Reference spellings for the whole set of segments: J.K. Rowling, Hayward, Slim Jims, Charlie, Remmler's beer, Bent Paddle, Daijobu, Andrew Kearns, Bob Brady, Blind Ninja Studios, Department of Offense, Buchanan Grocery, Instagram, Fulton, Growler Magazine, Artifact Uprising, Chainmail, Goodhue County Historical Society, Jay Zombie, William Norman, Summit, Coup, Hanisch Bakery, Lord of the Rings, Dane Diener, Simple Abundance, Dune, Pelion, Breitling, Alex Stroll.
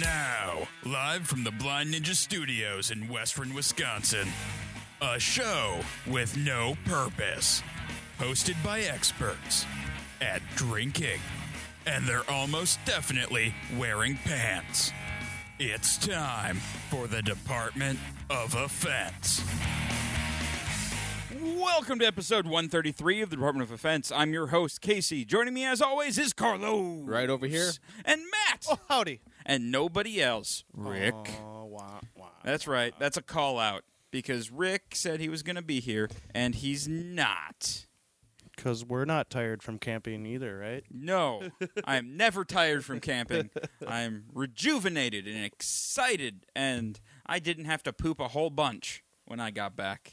Now, live from the Blind Ninja Studios in Western Wisconsin, a show with no purpose, hosted by experts at drinking, and they're almost definitely wearing pants. It's time for the Department of Offense. Welcome to episode 133 of the Department of Offense. I'm your host, Casey. Joining me, as always, is Carlos. Right over here. And Matt. Oh, howdy. And nobody else. Rick. Oh, wow. That's right. That's a call out because Rick said he was going to be here, and he's not. Because we're not tired from camping either, right? No. I'm never tired from camping. I'm rejuvenated and excited, and I didn't have to poop a whole bunch when I got back.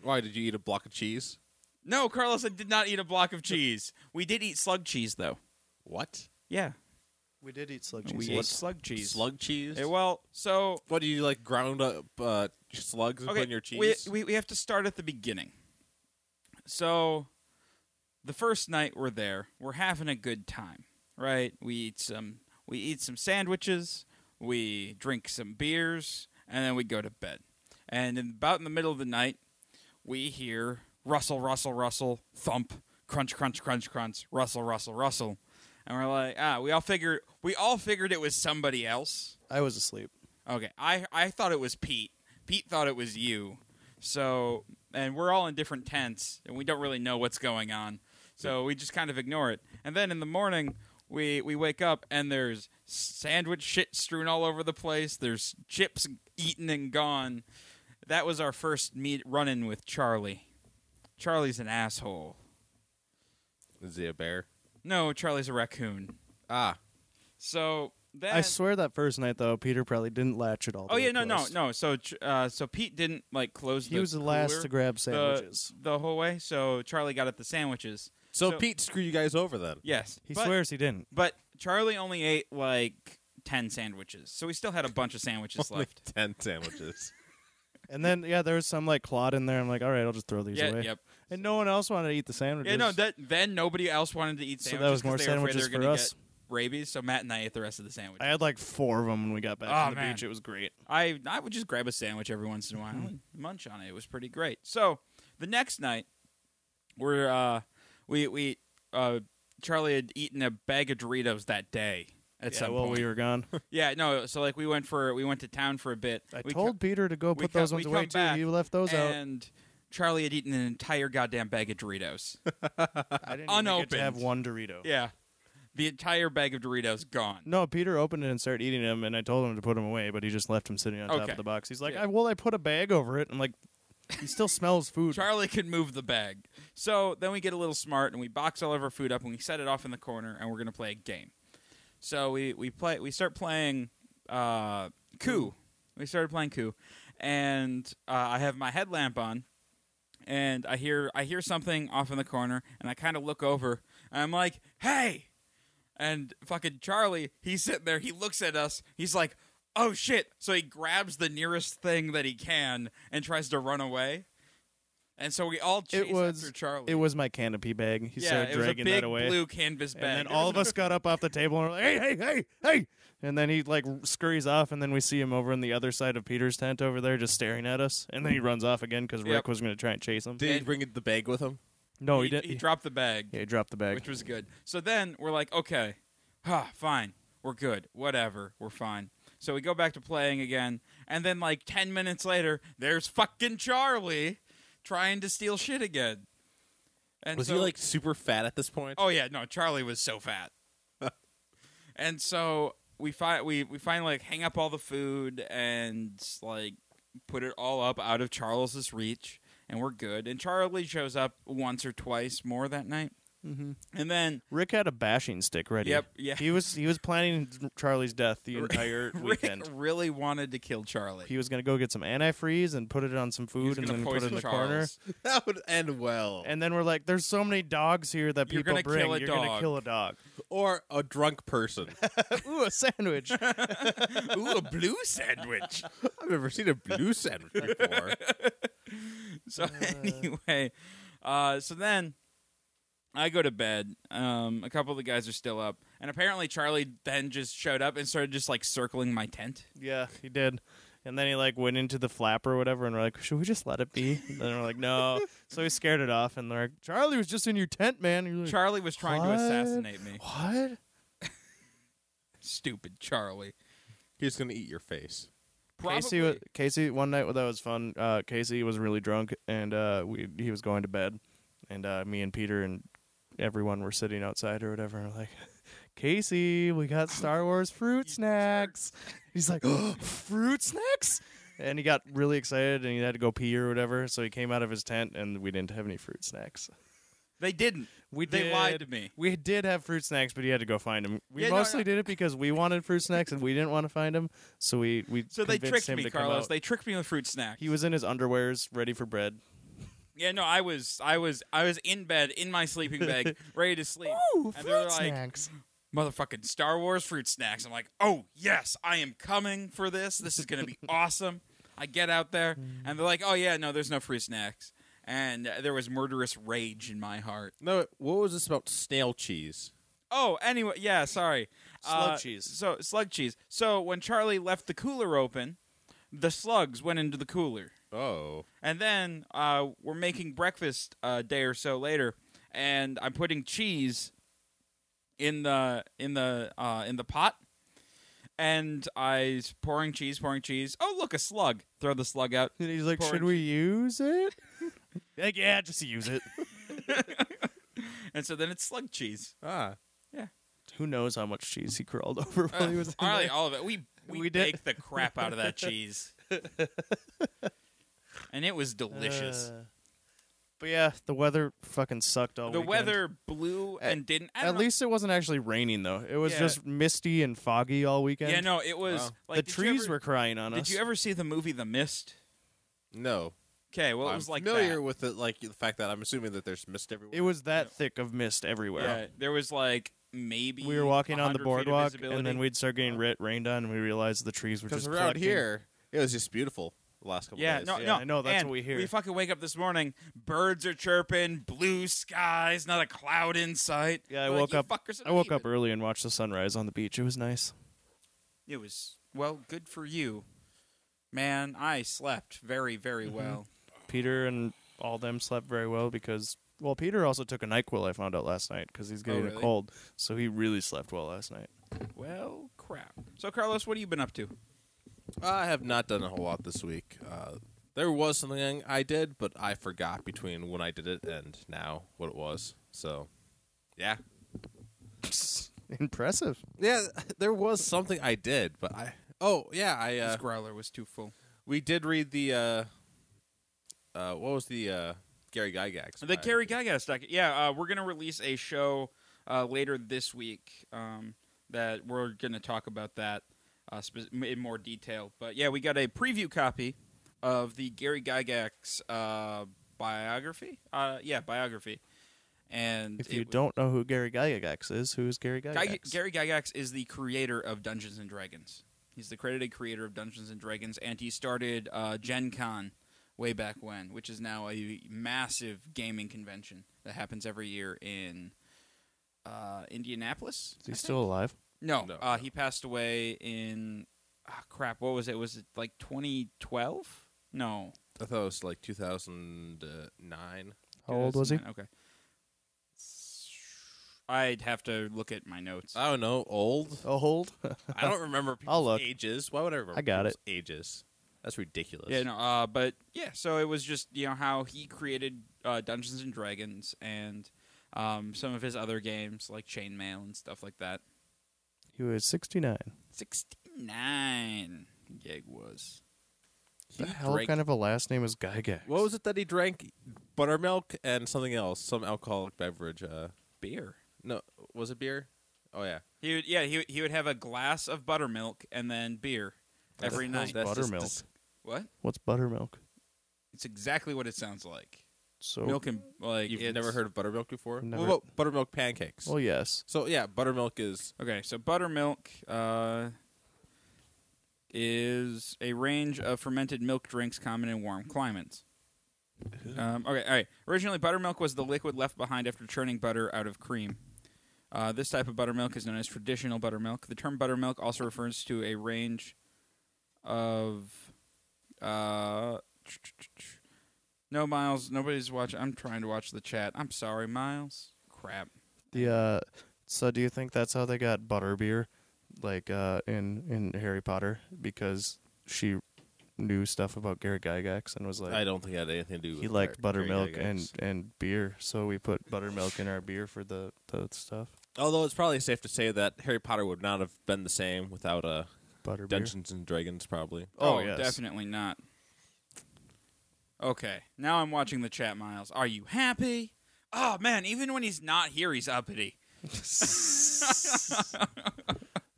Why, did you eat a block of cheese? No, Carlos, I did not eat a block of cheese. We did eat slug cheese, though. What? Yeah. We did eat slug cheese. We ate slug cheese. Slug cheese? Well, so... What, do you, like, ground up slugs and put in your cheese? We have to start at the beginning. So, the first night we're there, we're having a good time, right? We eat some sandwiches, we drink some beers, and then we go to bed. And about in the middle of the night, we hear rustle, rustle, rustle, thump, crunch, crunch, crunch, crunch, rustle, rustle, rustle. And we're like, we all figured it was somebody else. I was asleep. Okay. I thought it was Pete. Pete thought it was you. So, and we're all in different tents, and we don't really know what's going on. So we just kind of ignore it. And then in the morning, we wake up, and there's sandwich shit strewn all over the place. There's chips eaten and gone. That was our first run-in with Charlie. Charlie's an asshole. Is he a bear? No, Charlie's a raccoon. Ah. So that... I swear that first night, though, Peter probably didn't latch it all. Oh, yeah, no. So Pete didn't, like, close the... He was the last to grab sandwiches. The whole way, so Charlie got at the sandwiches. So Pete screwed you guys over, then? Yes. He swears he didn't. But Charlie only ate, like, 10 sandwiches. So we still had a bunch of sandwiches left. 10 sandwiches. And then, yeah, there was some, like, clod in there. I'm like, all right, I'll just throw these away. Yep. And no one else wanted to eat the sandwiches. Yeah, no, then nobody else wanted to eat sandwiches. So that was more sandwiches for us. Get rabies, so Matt and I ate the rest of the sandwiches. I had, like, 4 of them when we got back from the beach. It was great. I would just grab a sandwich every once in a while and munch on it. It was pretty great. So the next night, Charlie had eaten a bag of Doritos that day. At some point. We were gone. Yeah, no. So like we went to town for a bit. I told Peter to go put those ones away too. You left those out. And Charlie had eaten an entire goddamn bag of Doritos. I didn't even get to have one Dorito. Yeah, the entire bag of Doritos gone. No, Peter opened it and started eating them, and I told him to put them away, but he just left them sitting on top of the box. He's like, yeah. I put a bag over it. I'm like, he still smells food. Charlie can move the bag. So then we get a little smart and we box all of our food up and we set it off in the corner and we're gonna play a game. So we start playing Coup. We started playing Coup, and I have my headlamp on, and I hear something off in the corner, and I kind of look over, and I'm like, "Hey!" And fucking Charlie, he's sitting there. He looks at us. He's like, "Oh shit!" So he grabs the nearest thing that he can and tries to run away. And so we all chased after Charlie. It was my canopy bag. He started dragging that away. Yeah, it was a big blue canvas bag. And then all of us got up off the table and were like, hey! And then he, like, scurries off, and then we see him over on the other side of Peter's tent over there just staring at us. And then he runs off again because Rick was going to try and chase him. Did he bring the bag with him? No, he didn't. He dropped the bag. Yeah, he dropped the bag. Which was good. So then we're like, okay, fine. We're good. Whatever. We're fine. So we go back to playing again. And then, like, 10 minutes later, there's fucking Charlie trying to steal shit again. And was he, like, super fat at this point? Oh, yeah. No, Charlie was so fat. And so we finally, like, hang up all the food and, like, put it all up out of Charles's reach, and we're good. And Charlie shows up once or twice more that night. Mm-hmm. And then Rick had a bashing stick ready. Yep. Yeah. He was planning Charlie's death the entire weekend. Rick really wanted to kill Charlie. He was going to go get some antifreeze and put it on some food and then put it in the corner. That would end well. And then we're like, "There's so many dogs here that people bring. You're going to kill a dog or a drunk person. Ooh, a sandwich. Ooh, a blue sandwich. I've never seen a blue sandwich before." So anyway, so then. I go to bed. A couple of the guys are still up. And apparently Charlie then just showed up and started just, like, circling my tent. Yeah, he did. And then he, like, went into the flap or whatever, and we're like, should we just let it be? And then we're like, no. So we scared it off, and they're like, Charlie was just in your tent, man. And like, Charlie was trying to assassinate me. What? Stupid Charlie. He's going to eat your face. Probably. Casey, one night, well, that was fun. Casey was really drunk, and he was going to bed. And me and Peter and everyone were sitting outside or whatever. And we're like, Casey, we got Star Wars fruit snacks. He's like, oh, fruit snacks? And he got really excited, and he had to go pee or whatever. So he came out of his tent, and we didn't have any fruit snacks. They didn't. They lied to me. We did have fruit snacks, but you had to go find them. We mostly did it because we wanted fruit snacks, and we didn't want to find them. So we they tricked me, Carlos. They tricked me with fruit snacks. He was in his underwears, ready for bread. Yeah, no, I was in bed, in my sleeping bag, ready to sleep. Ooh, and fruit snacks. Motherfucking Star Wars fruit snacks. I'm like, oh, yes, I am coming for this. This is going to be awesome. I get out there, and they're like, oh, yeah, no, there's no fruit snacks. And there was murderous rage in my heart. No, what was this about snail cheese? Oh, anyway, yeah, sorry. Slug cheese. So when Charlie left the cooler open, the slugs went into the cooler. Oh. And then we're making breakfast a day or so later, and I'm putting cheese in the pot, and I pouring cheese. Oh, look, a slug. Throw the slug out. And he's like, "Should we use it?" Like, yeah, just use it. And so then it's slug cheese. Ah, yeah. Who knows how much cheese he crawled over while he was in there. All of it. We baked the crap out of that cheese, and it was delicious. But yeah, the weather fucking sucked all weekend. The weather blew and didn't. At least it wasn't actually raining, though. It was just misty and foggy all weekend. Yeah, no, it was. Wow. Like, the trees were crying on us. Did you ever see the movie The Mist? No. Okay, well, it was like that. I'm familiar with it, like, the fact that I'm assuming that there's mist everywhere. It was that thick of mist everywhere. Yeah, there was like maybe we were walking on the boardwalk, and then we'd start getting rained on, and we realized the trees were just collecting. Because around here, it was just beautiful. The last couple days. No, I know, that's what we hear. We fucking wake up this morning, birds are chirping, blue skies, not a cloud in sight. Yeah, I woke up early and watched the sunrise on the beach. It was nice. It was, well, good for you. Man, I slept very, very well. Peter and all them slept very well because, well, Peter also took a NyQuil, I found out last night, because he's getting a cold, so he really slept well last night. Well, crap. So, Carlos, what have you been up to? I have not done a whole lot this week. There was something I did, but I forgot between when I did it and now what it was. So, yeah. Impressive. Yeah, there was something I did, but I... Oh, yeah, I... His growler was too full. We did read the... what was the Gary Gygax? The Gary Gygax document. Yeah, we're going to release a show later this week that we're going to talk about that. In more detail. But yeah, we got a preview copy of the Gary Gygax biography. Biography. And if you don't know who Gary Gygax is, who is Gary Gygax? Gary Gygax is the creator of Dungeons & Dragons. He's the credited creator of Dungeons & Dragons, and he started Gen Con way back when, which is now a massive gaming convention that happens every year in Indianapolis. Is he still alive? No. He passed away in what was it? Was it like 2012? No, I thought it was like 2009. How old was he? Okay, I'd have to look at my notes. I don't know. Old? I don't remember people's ages. Why would I remember? I got it. Ages. That's ridiculous. Yeah, no. But yeah, so it was just how he created Dungeons and Dragons and some of his other games like Chainmail and stuff like that. He was 69. 69. Gig was. What the hell kind of a last name is Gygax? What was it that he drank? Buttermilk and something else. Some alcoholic beverage. Beer. No, was it beer? Oh, yeah. He would have a glass of buttermilk and then beer every night. That's buttermilk. What? What's buttermilk? It's exactly what it sounds like. So milk and you've never heard of buttermilk before? Never. What about buttermilk pancakes? Oh, yes. So yeah, buttermilk is okay. So buttermilk is a range of fermented milk drinks common in warm climates. Okay, all right. Originally, buttermilk was the liquid left behind after churning butter out of cream. This type of buttermilk is known as traditional buttermilk. The term buttermilk also refers to a range of... No, Miles, nobody's watching. I'm trying to watch the chat. I'm sorry, Miles. Crap. So do you think that's how they got butterbeer, like in Harry Potter? Because she knew stuff about Gary Gygax and was like... I don't think it had anything to do with... He liked buttermilk and beer, so we put buttermilk in our beer for the stuff. Although it's probably safe to say that Harry Potter would not have been the same without Dungeons and Dragons, probably. Oh, yes. Definitely not. Okay, now I'm watching the chat, Miles. Are you happy? Oh, man, even when he's not here, he's uppity.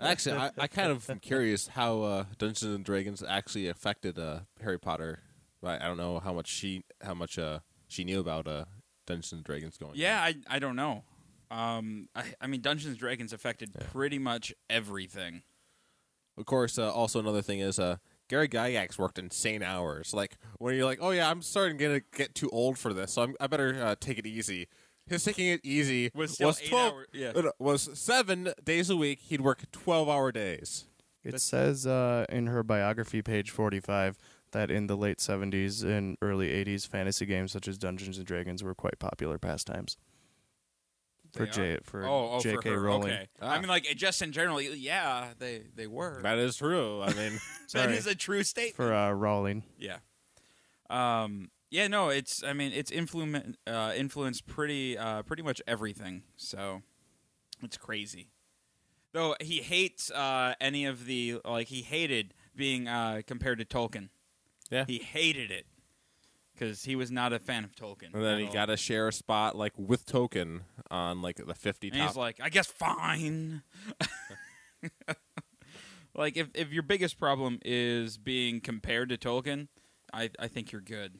Actually, I kind of am curious how Dungeons and Dragons actually affected Harry Potter. Right? I don't know how much she knew about Dungeons and Dragons going. Yeah, on. I don't know. I mean, Dungeons and Dragons affected pretty much everything. Of course, also another thing is Gary Gygax worked insane hours. Like when you're like, oh yeah, I'm starting to get too old for this, so I better take it easy. His taking it easy was 7 days a week. He'd work 12-hour days. It says in her biography, page 45, that in the late 70s and early 80s, fantasy games such as Dungeons and Dragons were quite popular pastimes. J.K. Rowling. Okay. Ah. I mean, like, just in general, yeah, they were. That is true. I mean, that is a true statement for Rowling. Yeah. Yeah, no, it's influenced pretty much everything. So it's crazy. Though he hates he hated being compared to Tolkien. Yeah, he hated it because he was not a fan of Tolkien. And then he got to share a spot like with Tolkien on like the 50 top. And he's like, I guess fine. Like if your biggest problem is being compared to Tolkien, I think you're good.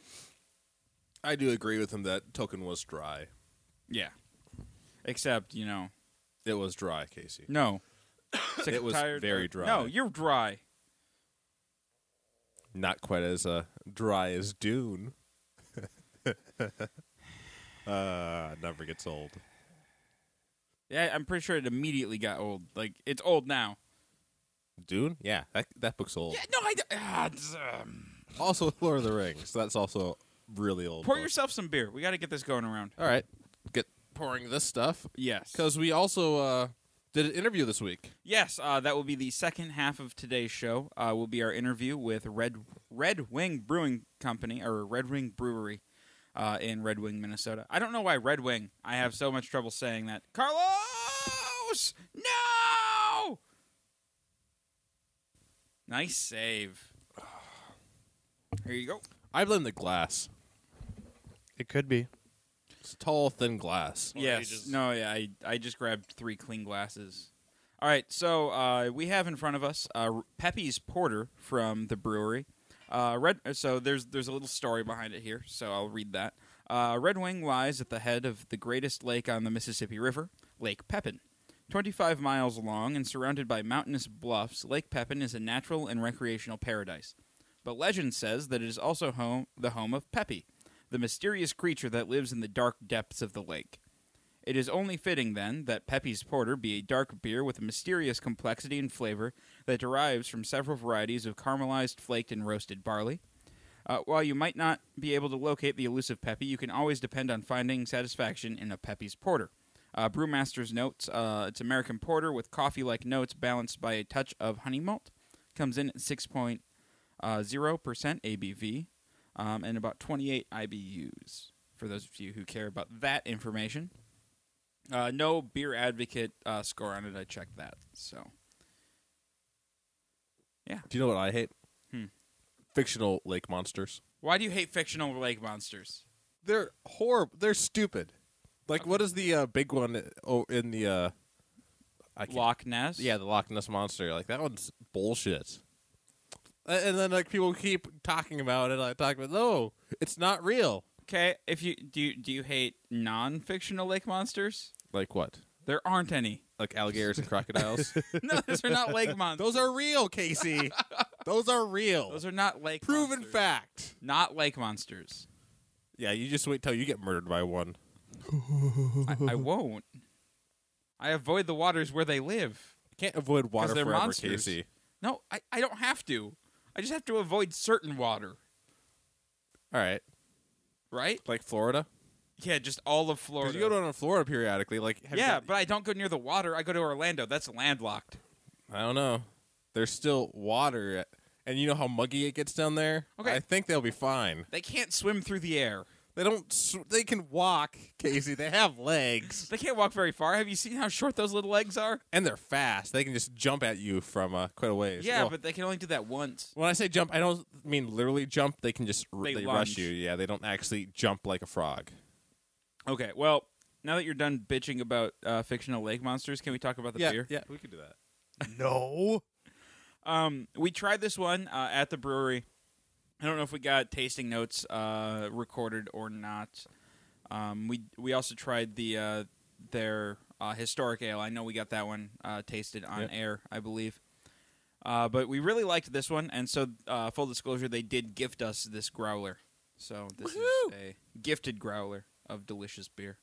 I do agree with him that Tolkien was dry. Yeah. Except, you know... It was dry, Casey. No. It was very dry. No, you're dry. Not quite as dry as Dune. Never gets old. Yeah, I'm pretty sure it immediately got old. Like, it's old now. Dune? Yeah, that book's old. Yeah, no, also, Lord of the Rings. So that's also really old. Pour yourself some beer. We got to get this going around. All right. Get pouring this stuff. Yes. Because we also did an interview this week. Yes. That will be the second half of today's show. Will be our interview with Red Wing Brewing Company, or Red Wing Brewery in Red Wing, Minnesota. I don't know why Red Wing. I have so much trouble saying that. Carlos! No! Nice save. Here you go. I blame the glass. It could be. It's tall, thin glass. Well, yes. I just grabbed three clean glasses. All right, so we have in front of us Pepe's Porter from the brewery. So there's a little story behind it here, so I'll read that. Red Wing lies at the head of the greatest lake on the Mississippi River, Lake Pepin. 25 miles long and surrounded by mountainous bluffs, Lake Pepin is a natural and recreational paradise. But legend says that it is also the home of Pepe, the mysterious creature that lives in the dark depths of the lake. It is only fitting, then, that Pepe's Porter be a dark beer with a mysterious complexity and flavor that derives from several varieties of caramelized, flaked, and roasted barley. While you might not be able to locate the elusive Pepe, you can always depend on finding satisfaction in a Pepe's Porter. Brewmaster's notes, it's American Porter with coffee-like notes balanced by a touch of honey malt. Comes in at 6.8. 0% ABV, and about 28 IBUs, for those of you who care about that information. No Beer Advocate score on it. I checked that. So, yeah. Do you know what I hate? Fictional lake monsters. Why do you hate fictional lake monsters? They're horrible. They're stupid. Like, what is the big one in the... Loch Ness? Yeah, the Loch Ness Monster. Like, that one's bullshit. And then like people keep talking about it, no, it's not real. Okay, if you do you hate non-fictional lake monsters? Like what? There aren't any. Like alligators and crocodiles. No, those are not lake monsters. Those are real, Casey. Those are real. Those are not lake monsters. Proven fact. Not lake monsters. Yeah, you just wait till you get murdered by one. I won't. I avoid the waters where they live. I can't avoid water forever, monsters. Casey. No, I don't have to. I just have to avoid certain water. All right. Right? Like Florida? Yeah, just all of Florida. Because you go to Florida periodically. Like, but I don't go near the water. I go to Orlando. That's landlocked. I don't know. There's still water. And you know how muggy it gets down there? Okay. I think they'll be fine. They can't swim through the air. They don't. They can walk, Casey. They have legs. They can't walk very far. Have you seen how short those little legs are? And they're fast. They can just jump at you from quite a ways. Yeah, well, but they can only do that once. When I say jump, I don't mean literally jump. They can just they rush you. Yeah, they don't actually jump like a frog. Okay, well, now that you're done bitching about fictional lake monsters, can we talk about the beer? Yeah, we could do that. No. We tried this one at the brewery. I don't know if we got tasting notes recorded or not. We also tried their historic ale. I know we got that one tasted on air, I believe. But we really liked this one, and so full disclosure, they did gift us this growler. So this is a gifted growler of delicious beer.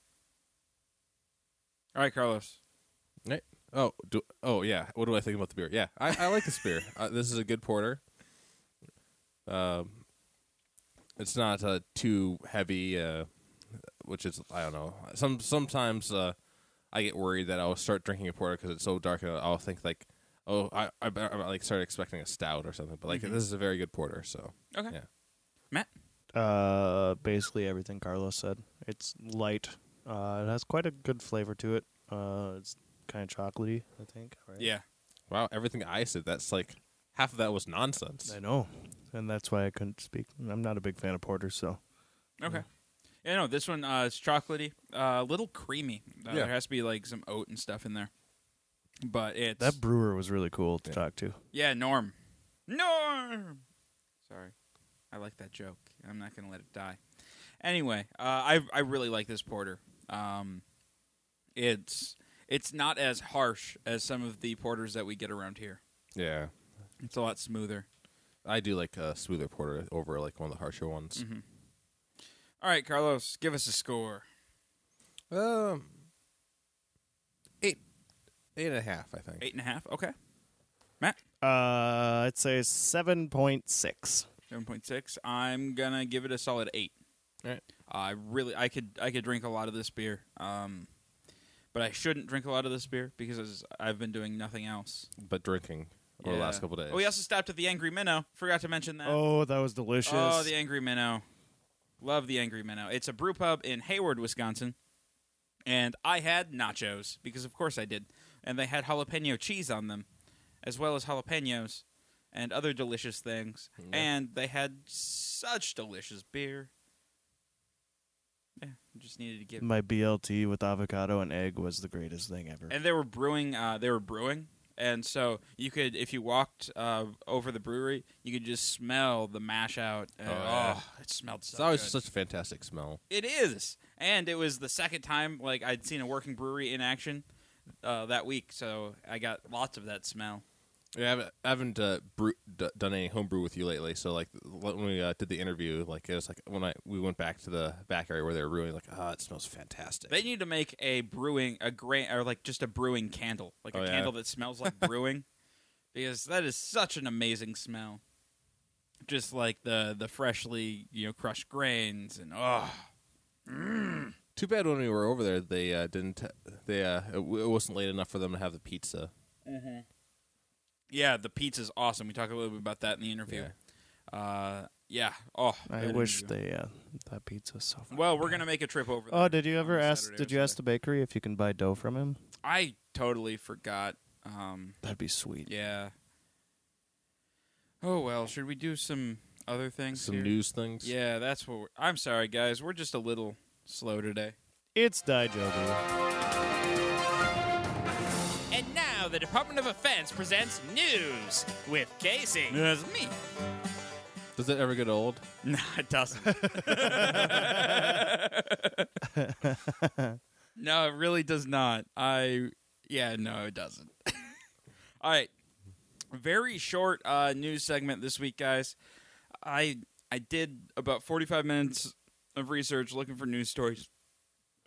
All right, Carlos. Right. Oh, yeah. What do I think about the beer? Yeah, I like this beer. This is a good porter. It's not too heavy, which is, I don't know. Sometimes I get worried that I'll start drinking a porter because it's so dark, and I'll think like, oh, I like start expecting a stout or something. But like this is a very good porter. So okay, yeah. Matt, basically everything Carlos said. It's light. It has quite a good flavor to it. It's kind of chocolatey, I think. Right? Yeah. Wow, everything I said. That's like half of that was nonsense. I know. And that's why I couldn't speak. I'm not a big fan of porter, so. Okay. Yeah, no, this one is chocolatey, a little creamy. There has to be like some oat and stuff in there. But it's... That brewer was really cool to talk to. Yeah, Norm. Norm! Sorry. I like that joke. I'm not going to let it die. Anyway, I really like this porter. It's not as harsh as some of the porters that we get around here. Yeah. It's a lot smoother. I do like a smoother porter over like one of the harsher ones. Mm-hmm. All right, Carlos, give us a score. 8.5, I think. 8.5, okay. Matt? I'd say 7.6. 7.6. I'm gonna give it a solid 8. All right. I could drink a lot of this beer. But I shouldn't drink a lot of this beer because I've been doing nothing else but drinking. Over the last couple of days. We also stopped at the Angry Minnow. Forgot to mention that. Oh, that was delicious. Oh, the Angry Minnow. Love the Angry Minnow. It's a brew pub in Hayward, Wisconsin. And I had nachos, because of course I did. And they had jalapeno cheese on them, as well as jalapenos and other delicious things. Yeah. And they had such delicious beer. Yeah, just needed to get... My BLT with avocado and egg was the greatest thing ever. And they were brewing... And so you could, if you walked over the brewery, you could just smell the mash out. And, it smelled so good. It's always such a fantastic smell. It is. And it was the second time like I'd seen a working brewery in action that week, so I got lots of that smell. Yeah, I haven't done any homebrew with you lately, so like when we did the interview, like it was like when we went back to the back area where they were brewing, like it smells fantastic. They need to make a brewing candle, like candle that smells like brewing, because that is such an amazing smell, just like the freshly crushed grains and Too bad when we were over there they didn't it wasn't late enough for them to have the pizza. Mm-hmm. Yeah, the pizza's awesome. We talked a little bit about that in the interview. Yeah. I wish that pizza's so fun. Well, we're going to make a trip over there. Oh, did you ever ask the bakery if you can buy dough from him? I totally forgot. That'd be sweet. Yeah. Oh, well, should we do some other things? Some news things? Yeah, that's what I'm sorry, guys. We're just a little slow today. It's Daijobu. The Department of Offense presents News with Casey. That's me. Does it ever get old? No, it doesn't. No, it really does not. No, it doesn't. All right. Very short news segment this week, guys. I did about 45 minutes of research looking for news stories,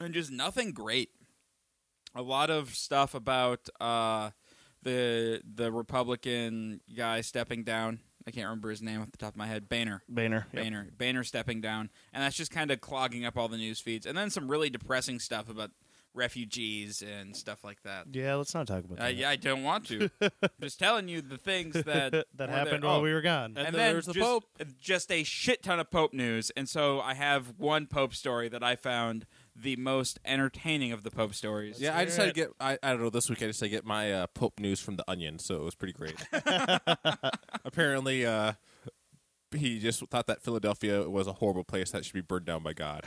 and just nothing great. A lot of stuff about the Republican guy stepping down. I can't remember his name off the top of my head. Boehner. Yep. Boehner stepping down. And that's just kind of clogging up all the news feeds. And then some really depressing stuff about refugees and stuff like that. Yeah, let's not talk about that. Yeah, I don't want to. I'm just telling you the things that... that happened while we were gone. And then there's the Pope. Just a shit ton of Pope news. And so I have one Pope story that I found the most entertaining of the Pope stories. Let's I decided to get... I don't know, this week I decided to get my Pope news from The Onion, so it was pretty great. Apparently, he just thought that Philadelphia was a horrible place that should be burned down by God.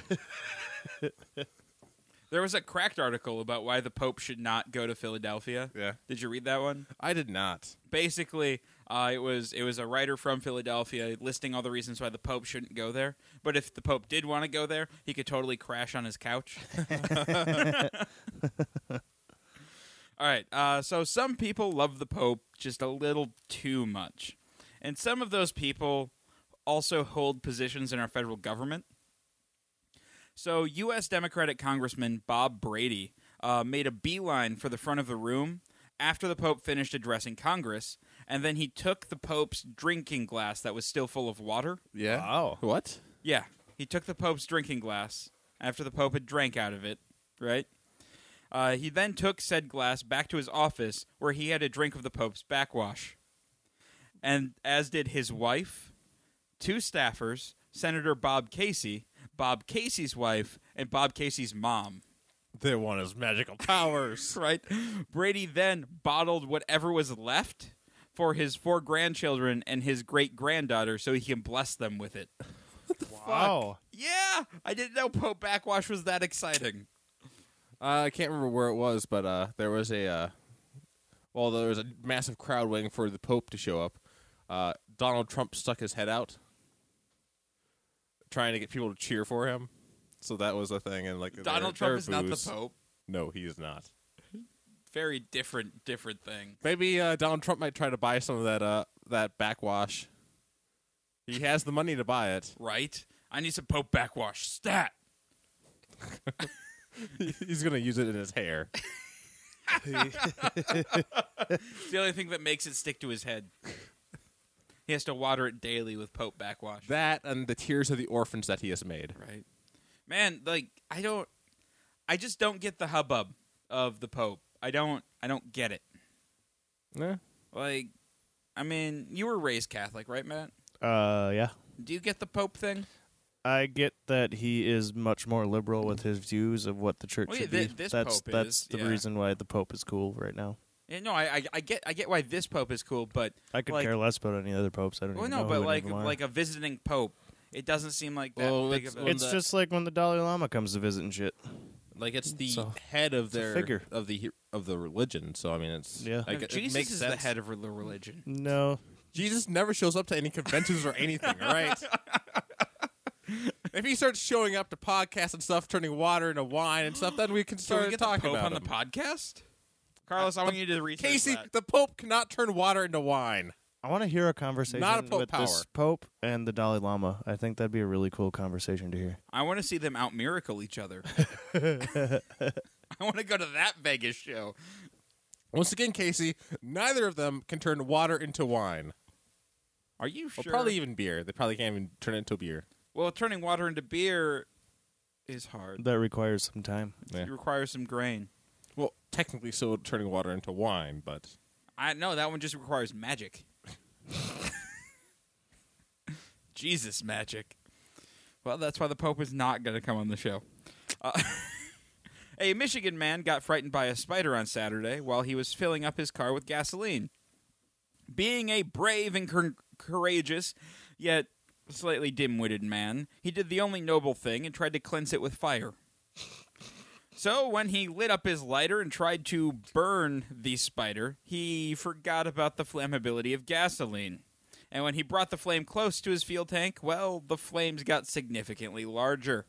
There was a Cracked article about why the Pope should not go to Philadelphia. Yeah. Did you read that one? I did not. Basically, it was a writer from Philadelphia listing all the reasons why the Pope shouldn't go there. But if the Pope did want to go there, he could totally crash on his couch. All right. So some people love the Pope just a little too much. And some of those people also hold positions in our federal government. So U.S. Democratic Congressman Bob Brady made a beeline for the front of the room after the Pope finished addressing Congress, and then he took the Pope's drinking glass that was still full of water. Yeah. Wow. What? Yeah. He took the Pope's drinking glass after the Pope had drank out of it, right? He then took said glass back to his office where he had a drink of the Pope's backwash. And as did his wife, two staffers, Senator Bob Casey, Bob Casey's wife, and Bob Casey's mom. They want his magical powers. Right? Brady then bottled whatever was left for his 4 grandchildren and his great-granddaughter so he can bless them with it. What the wow. Fuck? Yeah! I didn't know Pope backwash was that exciting. I can't remember where it was, but there was a massive crowd waiting for the Pope to show up. Donald Trump stuck his head out, trying to get people to cheer for him. So that was a thing. And like Donald Trump is not the Pope. No, he is not. Very different thing. Maybe Donald Trump might try to buy some of that backwash. He has the money to buy it. Right? I need some Pope backwash. Stat! He's going to use it in his hair. It's the only thing that makes it stick to his head. He has to water it daily with Pope backwash. That and the tears of the orphans that he has made. Right. Man, like, I just don't get the hubbub of the Pope. I don't get it. Yeah. Like, I mean, you were raised Catholic, right, Matt? Yeah. Do you get the Pope thing? I get that he is much more liberal with his views of what the church should be. That's the reason why the Pope is cool right now. Yeah, no, I get why this Pope is cool, but I could care less about any other popes. I don't even know. Well, no, but like a visiting Pope, it doesn't seem like that big of a... It's just like when the Dalai Lama comes to visit and shit. Like it's the head of their figure of the religion. So I mean, it's like, Jesus is the head of the religion. No, Jesus never shows up to any conventions or anything. Right? If he starts showing up to podcasts and stuff, turning water into wine and stuff, then we can start talking about him. The podcast. Carlos, I want you to research Casey, that. The Pope cannot turn water into wine. I want to hear a conversation this Pope and the Dalai Lama. I think that'd be a really cool conversation to hear. I want to see them out-miracle each other. I want to go to that Vegas show. Once again, Casey, neither of them can turn water into wine. Are you sure? Or probably even beer. They probably can't even turn it into beer. Well, turning water into beer is hard. That requires some time. Yeah. It requires some grain. Well, technically, so turning water into wine, but I know that one just requires magic. Jesus, magic. Well, that's why the Pope is not going to come on the show. A Michigan man got frightened by a spider on Saturday while he was filling up his car with gasoline. Being a brave and courageous, yet slightly dim-witted man, he did the only noble thing and tried to cleanse it with fire. So when he lit up his lighter and tried to burn the spider, he forgot about the flammability of gasoline. And when he brought the flame close to his fuel tank, well, the flames got significantly larger.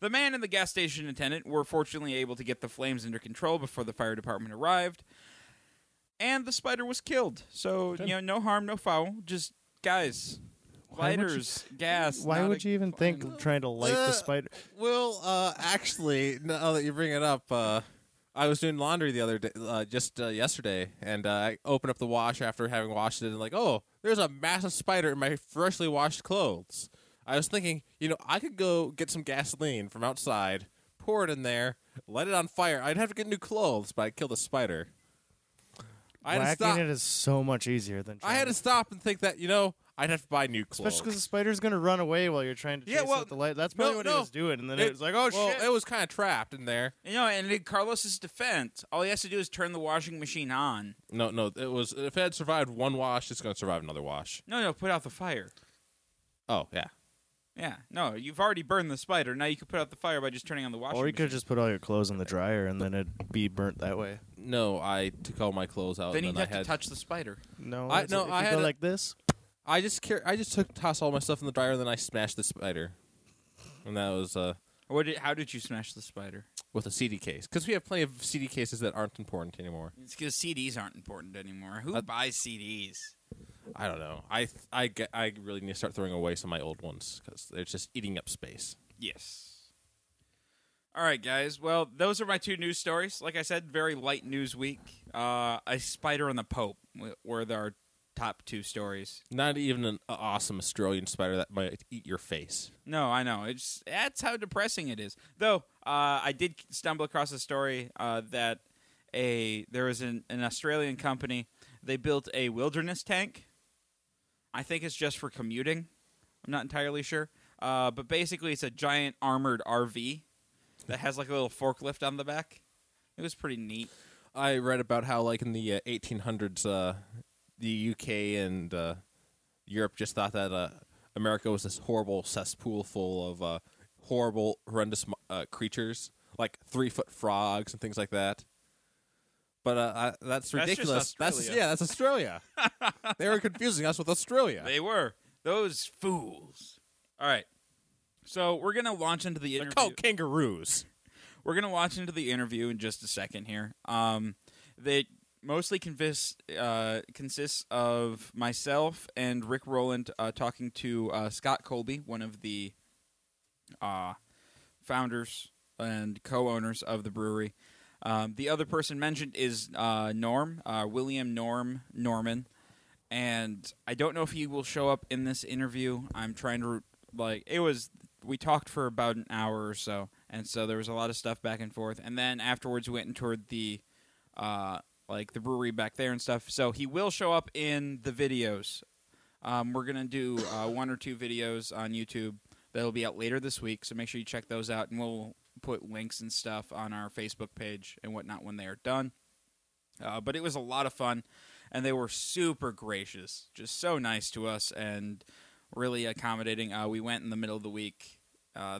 The man and the gas station attendant were fortunately able to get the flames under control before the fire department arrived. And the spider was killed. So, no harm, no foul. Just, guys, Spiders, gas. Why would you even think of trying to light the spider? Well, actually, now that you bring it up, I was doing laundry the other day, just yesterday, and I opened up the wash after having washed it, and like, oh, there's a massive spider in my freshly washed clothes. I was thinking, you know, I could go get some gasoline from outside, pour it in there, light it on fire. I'd have to get new clothes, but I'd kill the spider. Whacking it is so much easier than trying. I had to stop and think that, you know, I'd have to buy new clothes. Especially because the spider's going to run away while you're trying to chase out the light. That's probably what he was doing. And then it was like, oh, shit. It was kind of trapped in there. You know, and in Carlos's defense, all he has to do is turn the washing machine on. No, it was, if it had survived one wash, it's going to survive another wash. No, put out the fire. Oh, yeah. Yeah, no, you've already burned the spider. Now you could put out the fire by just turning on the washing machine. Or you could just put all your clothes in the dryer and then it'd be burnt that way. No, I took all my clothes out. Then you'd have to touch the spider. No, I had like this. I just tossed all my stuff in the dryer and then I smashed the spider. And that was how did you smash the spider? With a CD case. Because we have plenty of CD cases that aren't important anymore. It's because CDs aren't important anymore. Who buys CDs? I don't know. I really need to start throwing away some of my old ones because they're just eating up space. Yes. All right, guys. Well, those are my two news stories. Like I said, very light news week. A spider and the Pope were our top two stories. Not even an awesome Australian spider that might eat your face. No, I know. That's how depressing it is. Though, I did stumble across a story that there was an Australian company. They built a wilderness tank. I think it's just for commuting. I'm not entirely sure. But basically, it's a giant armored RV that has like a little forklift on the back. It was pretty neat. I read about how like in the 1800s, the UK and Europe just thought that America was this horrible cesspool full of horrible, horrendous creatures, like 3-foot frogs and things like that. But that's ridiculous. That's Australia. They were confusing us with Australia. They were. Those fools. All right. So we're going to launch into the interview. They're called kangaroos. We're going to launch into the interview in just a second here. They mostly consists of myself and Rick Rowland talking to Scott Colby, one of the founders and co-owners of the brewery. The other person mentioned is Norm, William Norm Norman, and I don't know if he will show up in this interview. I'm trying to, we talked for about an hour or so, and so there was a lot of stuff back and forth, and then afterwards we went and toured the, the brewery back there and stuff, so he will show up in the videos. We're going to do one or two videos on YouTube that'll be out later this week, so make sure you check those out, and we'll put links and stuff on our Facebook page and whatnot when they are done. But it was a lot of fun, and they were super gracious, just so nice to us and really accommodating. We went in the middle of the week.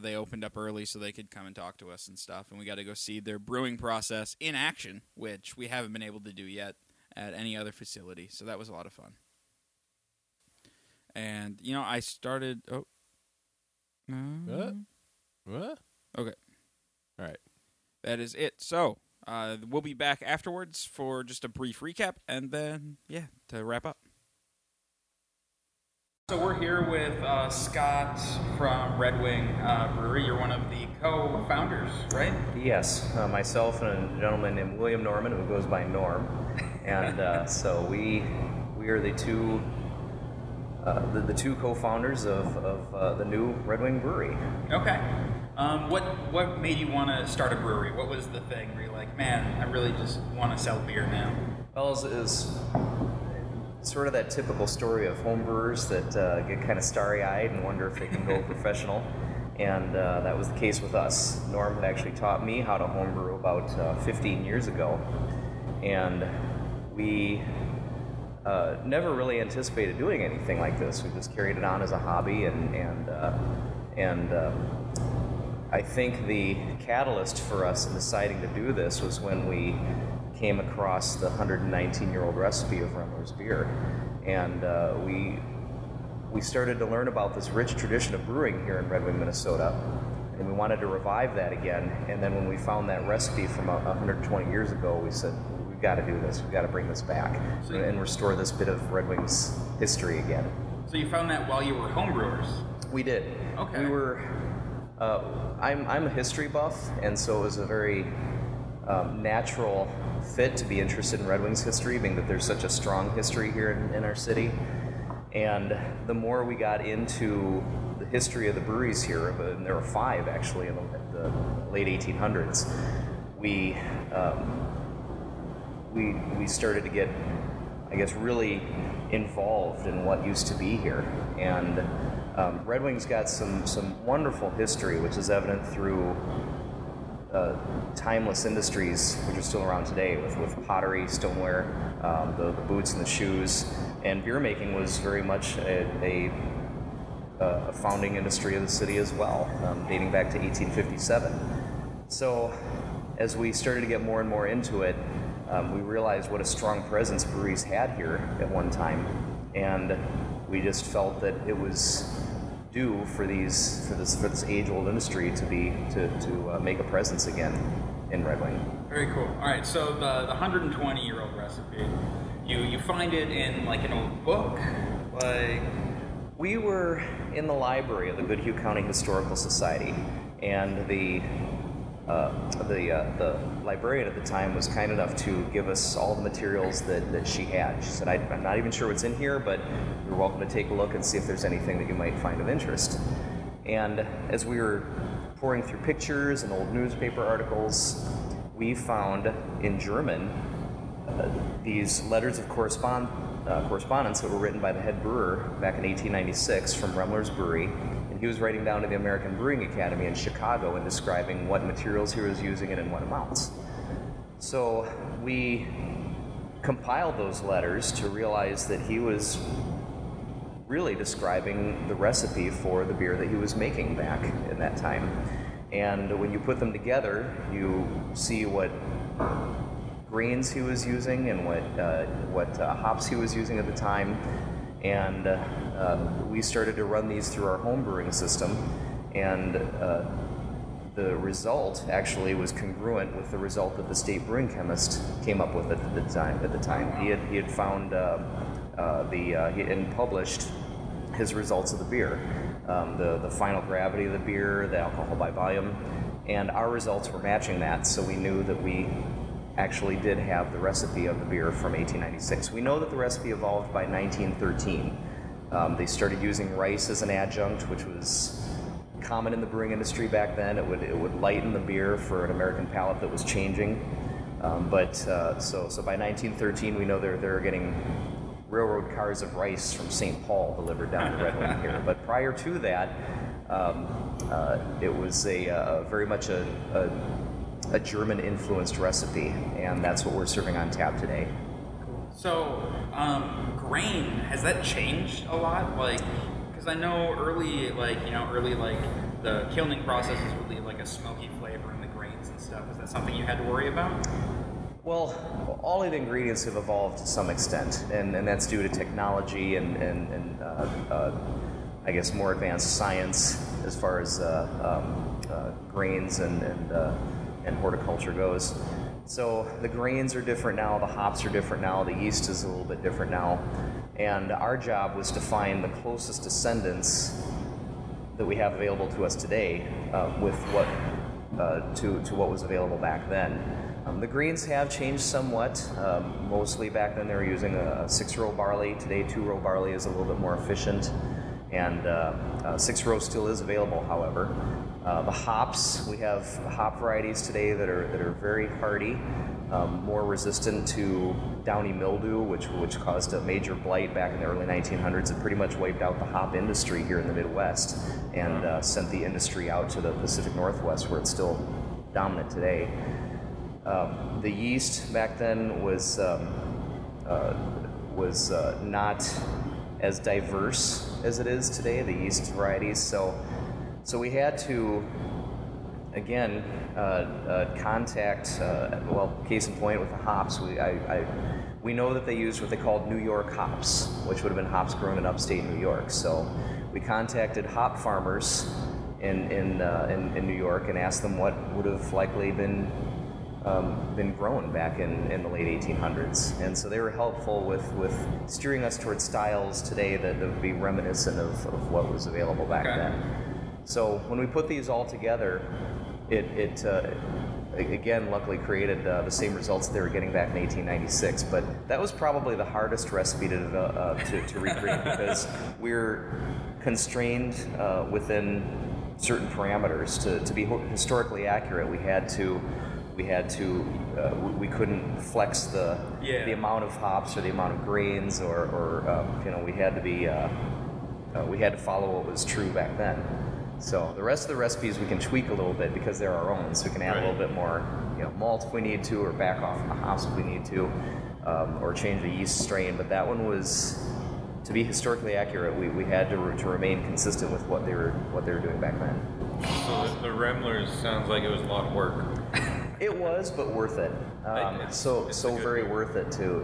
They opened up early so they could come and talk to us and stuff, and we got to go see their brewing process in action, which we haven't been able to do yet at any other facility. So that was a lot of fun. And, you know, I started... Oh. What? Okay. All right. That is it. So we'll be back afterwards for just a brief recap and then, to wrap up. So we're here with Scott from Red Wing Brewery. You're one of the co-founders, right? Yes. Myself and a gentleman named William Norman, who goes by Norm. And so we are the two... the two co-founders of the new Red Wing Brewery. Okay. What made you want to start a brewery? What was the thing where you're like, man, I really just want to sell beer now? Well, it's sort of that typical story of home brewers that get kind of starry-eyed and wonder if they can go professional. And that was the case with us. Norm had actually taught me how to home brew about 15 years ago. And we... never really anticipated doing anything like this. We just carried it on as a hobby, and I think the catalyst for us in deciding to do this was when we came across the 119-year-old recipe of Remmler's beer, and we started to learn about this rich tradition of brewing here in Red Wing, Minnesota, and we wanted to revive that again. And then when we found that recipe from 120 years ago, we said, we've got to do this. We've got to bring this back and restore this bit of Red Wing's history again. So you found that while you were homebrewers? We did. Okay. We were, I'm a history buff, and so it was a very natural fit to be interested in Red Wing's history, being that there's such a strong history here in our city. And the more we got into the history of the breweries here, and there were five actually in the late 1800s, we started to get, I guess, really involved in what used to be here. And Red Wing's got some wonderful history, which is evident through timeless industries which are still around today, with pottery, stoneware, the boots and the shoes. And beer making was very much a founding industry of the city as well, dating back to 1857. So as we started to get more and more into it, we realized what a strong presence breweries had here at one time, and we just felt that it was due for this age-old industry to make a presence again in Red Wing. Very cool. All right, so the 120-year-old recipe, you find it in like an old book, like we were in the library of the Goodhue County Historical Society, and the librarian at the time was kind enough to give us all the materials that she had. She said, I'm not even sure what's in here, but you're welcome to take a look and see if there's anything that you might find of interest. And as we were pouring through pictures and old newspaper articles, we found in German these letters of correspondence that were written by the head brewer back in 1896 from Remmler's Brewery. He was writing down to the American Brewing Academy in Chicago and describing what materials he was using and in what amounts. So we compiled those letters to realize that he was really describing the recipe for the beer that he was making back in that time. And when you put them together, you see what grains he was using and what hops he was using at the time. And we started to run these through our home brewing system, and the result actually was congruent with the result that the state brewing chemist came up with at the time. He had found and published his results of the beer, the final gravity of the beer, the alcohol by volume, and our results were matching that. So we knew that we actually did have the recipe of the beer from 1896. We know that the recipe evolved by 1913. They started using rice as an adjunct, which was common in the brewing industry back then. It would lighten the beer for an American palate that was changing. So by 1913, we know they're getting railroad cars of rice from St. Paul delivered down to Red Wing here. But prior to that, it was very much a German-influenced recipe, and that's what we're serving on tap today. So, grain, has that changed a lot? Like, because I know early the kilning processes would leave like a smoky flavor in the grains and stuff. Is that something you had to worry about? Well, all of the ingredients have evolved to some extent, and that's due to technology and I guess more advanced science as far as grains and horticulture goes. So the grains are different now, the hops are different now, the yeast is a little bit different now, and our job was to find the closest descendants that we have available to us today with what to what was available back then. The grains have changed somewhat. Mostly back then they were using a 6-row barley. Today 2-row barley is a little bit more efficient, and 6-row still is available, however. The hops, we have hop varieties today that are very hardy, more resistant to downy mildew, which caused a major blight back in the early 1900s. It pretty much wiped out the hop industry here in the Midwest and sent the industry out to the Pacific Northwest, where it's still dominant today. The yeast back then was not as diverse as it is today, the yeast varieties. So we had to, again, contact, case in point with the hops, we know that they used what they called New York hops, which would have been hops grown in upstate New York. So we contacted hop farmers in New York and asked them what would have likely been been grown back in the late 1800s. And so they were helpful with steering us towards styles today that would be reminiscent of what was available back then. So when we put these all together, it again, luckily created the same results they were getting back in 1896, but that was probably the hardest recipe to recreate because we're constrained within certain parameters to be historically accurate. We couldn't flex the amount of hops or the amount of grains or you know, we had to follow what was true back then. So the rest of the recipes we can tweak a little bit because they're our own, so we can add a little bit more, you know, malt if we need to, or back off on the hops if we need to, or change the yeast strain. But that one was, to be historically accurate, we had to remain consistent with what they were doing back then. So the Remmler's sounds like it was a lot of work. It was, but worth it. It's very worth it to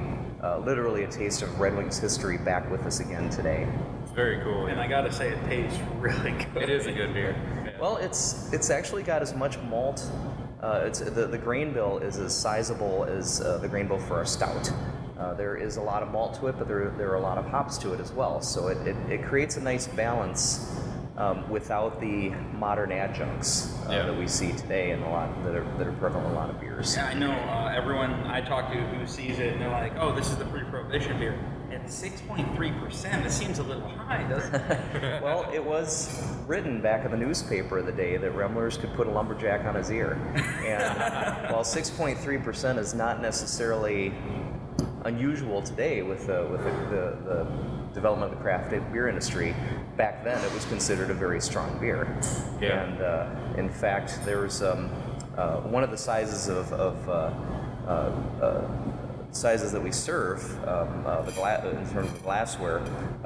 have literally a taste of Red Wing's history back with us again today. Very cool, and I gotta say, it tastes really good. It is a good beer. Yeah. Well, it's actually got as much malt. The grain bill is as sizable as the grain bill for our stout. There is a lot of malt to it, but there are a lot of hops to it as well. So it creates a nice balance without the modern adjuncts that we see today and a lot that are prevalent in a lot of beers. Yeah, I know everyone I talk to who sees it and they're like, "Oh, this is the pre-prohibition beer." At 6.3%, it seems a little high, doesn't it? Well, it was written back in the newspaper the day that Remmler's could put a lumberjack on his ear. And while 6.3% is not necessarily unusual today with the development of the craft beer industry, back then it was considered a very strong beer. Yeah. And in fact, there was one of the sizes sizes that we serve in terms of glassware,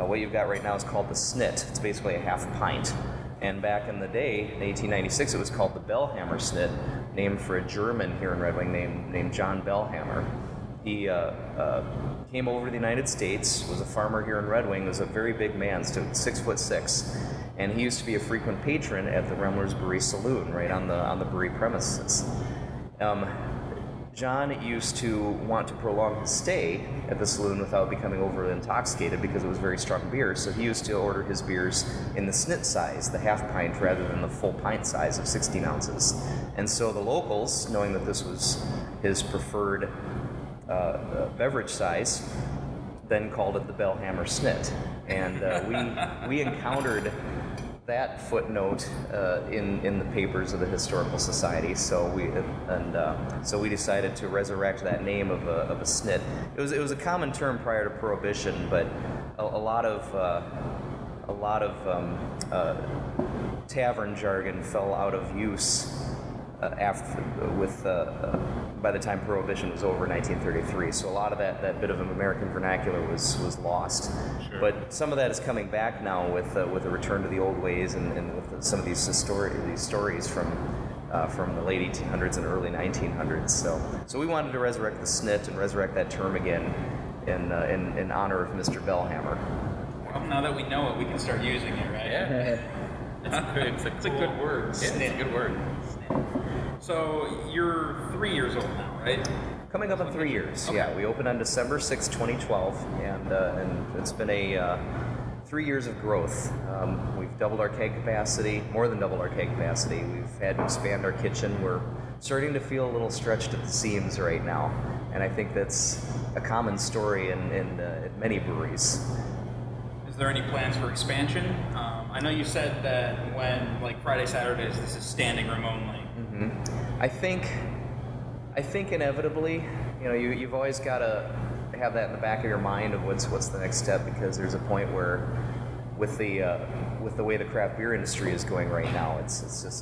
what you've got right now is called the snit. It's basically a half pint. And back in the day, in 1896, it was called the Bellhammer snit, named for a German here in Red Wing named John Bellhammer. He came over to the United States, was a farmer here in Red Wing, was a very big man, stood 6'6", and he used to be a frequent patron at the Remmler's Brewery Saloon, right on the brewery premises. John used to want to prolong his stay at the saloon without becoming overly intoxicated because it was very strong beer, so he used to order his beers in the snit size, the half pint, rather than the full pint size of 16 ounces. And so the locals, knowing that this was his preferred beverage size, then called it the Bellhammer snit. And we encountered that footnote in the papers of the Historical Society, so we decided to resurrect that name of a snit. It was a common term prior to Prohibition, but a lot of tavern jargon fell out of use by the time Prohibition was over in 1933. So a lot of that bit of American vernacular was lost. Sure. But some of that is coming back now with a return to the old ways and with some of these stories from the late 1800s and early 1900s. So we wanted to resurrect the snit and resurrect that term again in honor of Mr. Bellhammer. Well, now that we know it, we can start using it, right? Yeah. It's a good word. Snit. It's a good word. So you're 3 years old now, right? Coming up in 3 years. Okay. Yeah, we opened on December 6, 2012, and it's been a 3 years of growth. We've doubled our keg capacity, more than doubled our keg capacity. We've had to expand our kitchen. We're starting to feel a little stretched at the seams right now, and I think that's a common story in many breweries. Is there any plans for expansion? I know you said that when, like, Friday, Saturdays, this is standing room only. Mm-hmm. I think inevitably, you know, you've always got to have that in the back of your mind of what's the next step, because there's a point where, with the way the craft beer industry is going right now, it's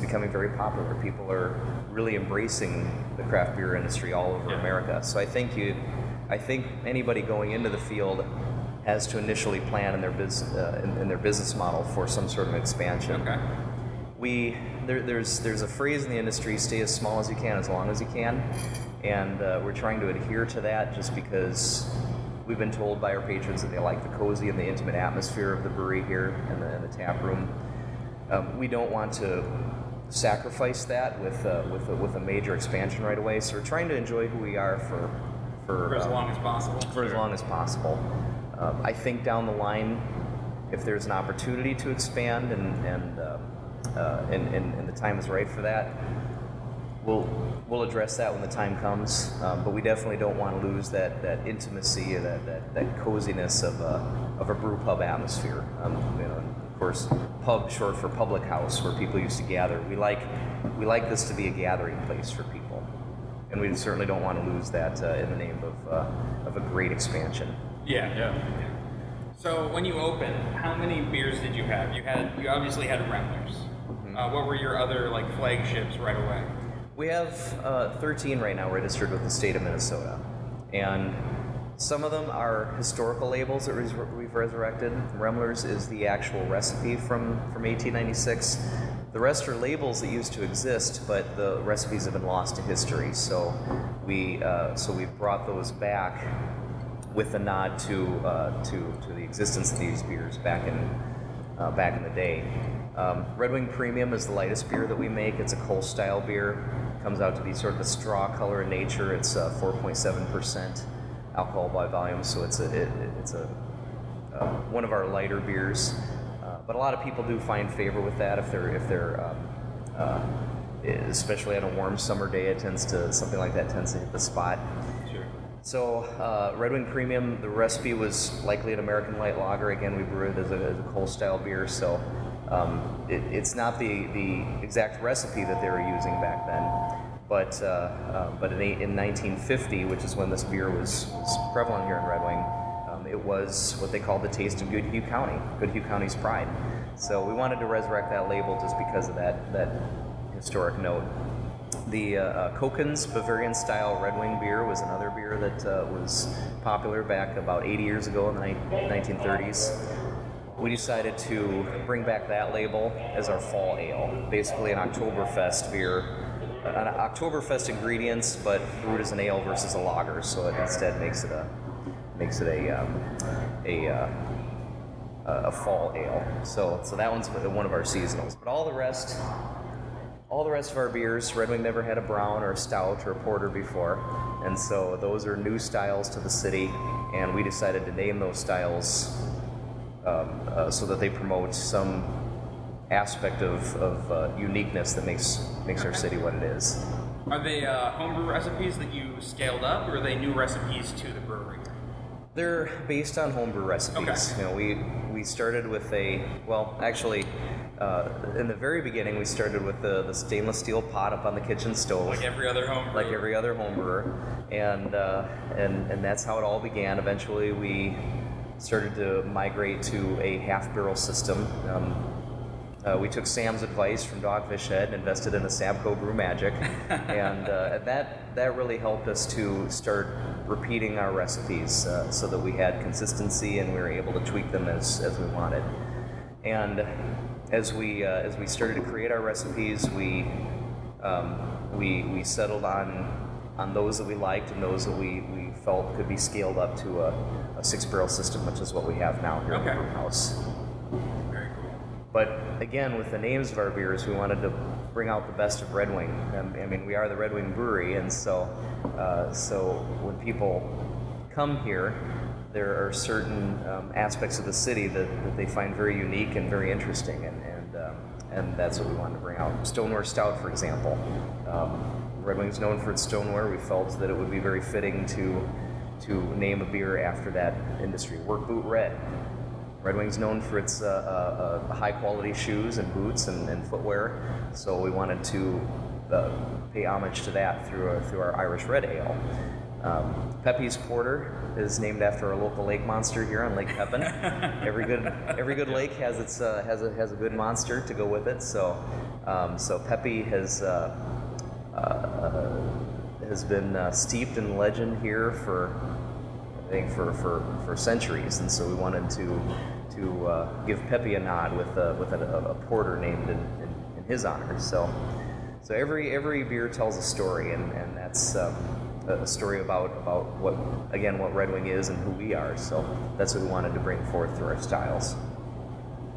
becoming very popular. People are really embracing the craft beer industry all over America. So I think anybody going into the field has to initially plan in their business model for some sort of expansion. Okay. There's a phrase in the industry: stay as small as you can, as long as you can, and we're trying to adhere to that just because we've been told by our patrons that they like the cozy and the intimate atmosphere of the brewery here and the tap room. We don't want to sacrifice that with a major expansion right away. So we're trying to enjoy who we are for as long as possible. For as long as possible. I think down the line, if there's an opportunity to expand and the time is right for that, we'll address that when the time comes. But we definitely don't want to lose that intimacy, or that coziness of a brew pub atmosphere. Of course, pub short for public house, where people used to gather. We like this to be a gathering place for people, and we certainly don't want to lose that in the name of a great expansion. Yeah. So when you opened, how many beers did you have? You obviously had Remmler's. Mm-hmm. What were your other flagships right away? We have 13 right now registered with the state of Minnesota, and some of them are historical labels that we've resurrected. Remmler's is the actual recipe from 1896. The rest are labels that used to exist, but the recipes have been lost to history. So we've brought those back, with a nod to the existence of these beers back in the day. Red Wing Premium is the lightest beer that we make. It's a Kolsch style beer. Comes out to be sort of a straw color in nature. It's 4.7% alcohol by volume, so it's one of our lighter beers. But a lot of people do find favor with that if they're especially on a warm summer day. Something like that tends to hit the spot. So Red Wing Premium, the recipe was likely an American light lager. Again, we brew it as a Kolsch style beer, so it's not the exact recipe that they were using back then. But in 1950, which is when this beer was prevalent here in Red Wing, it was what they called the taste of Goodhue County, Goodhue County's pride. So we wanted to resurrect that label just because of that historic note. The Kokens Bavarian style Red Wing beer was another beer that was popular back about 80 years ago in the 1930s. We decided to bring back that label as our fall ale, basically an Oktoberfest beer, an Oktoberfest ingredients, but brewed as an ale versus a lager. So it instead makes it a fall ale. So that one's one of our seasonals. But all the rest of our beers, Red Wing never had a brown or a stout or a porter before, and so those are new styles to the city, and we decided to name those styles so that they promote some aspect of uniqueness that makes our city what it is. Are they homebrew recipes that you scaled up, or are they new recipes to the brewery? They're based on homebrew recipes. Okay. We started with in the very beginning, we started with the stainless steel pot up on the kitchen stove. Like every other homebrewer. And that's how it all began. Eventually, we started to migrate to a half-barrel system. We took Sam's advice from Dogfish Head and invested in a Sabco Brew Magic. and that really helped us to start repeating our recipes so that we had consistency and we were able to tweak them as we wanted. And as we started to create our recipes, we settled on those that we liked and those that we felt could be scaled up to a six-barrel system, which is what we have now here in the brew house. Very cool. But again, with the names of our beers, we wanted to bring out the best of Red Wing. I mean, we are the Red Wing Brewery, and so when people come here, there are certain aspects of the city that they find very unique and very interesting, and that's what we wanted to bring out. Stoneware Stout, for example. Red Wing's known for its stoneware. We felt that it would be very fitting to name a beer after that industry. Work Boot Red. Red Wing's known for its high-quality shoes and boots and footwear, so we wanted to pay homage to that through our Irish Red Ale. Pepe's Porter is named after our local lake monster here on Lake Pepin. Every good lake has its has a good monster to go with it. So Pepe has been steeped in legend here for centuries, and so we wanted to give Pepe a nod with a porter named in his honor. So every beer tells a story, and that's. A story about what Red Wing is and who we are. So that's what we wanted to bring forth through our styles.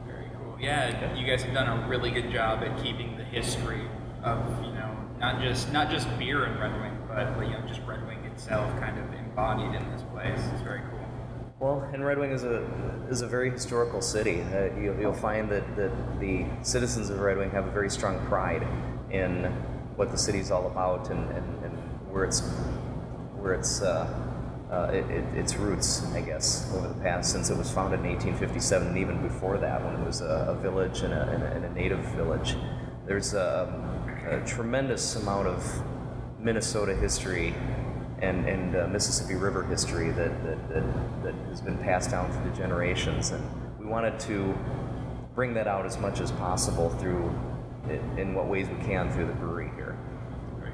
Very cool. yeah, you guys have done a really good job at keeping the history of, you know, not just beer and Red Wing, but you know, just Red Wing itself kind of embodied in this place. It's very cool. Well, and Red Wing is a very historical city. You'll find that the citizens of Red Wing have a very strong pride in what the city's all about and where its roots, I guess, over the past, since it was founded in 1857, and even before that, when it was a village and a native village. There's a tremendous amount of Minnesota history and Mississippi River history that has been passed down through the generations, and we wanted to bring that out as much as possible through, in what ways we can, through the brewery here. Very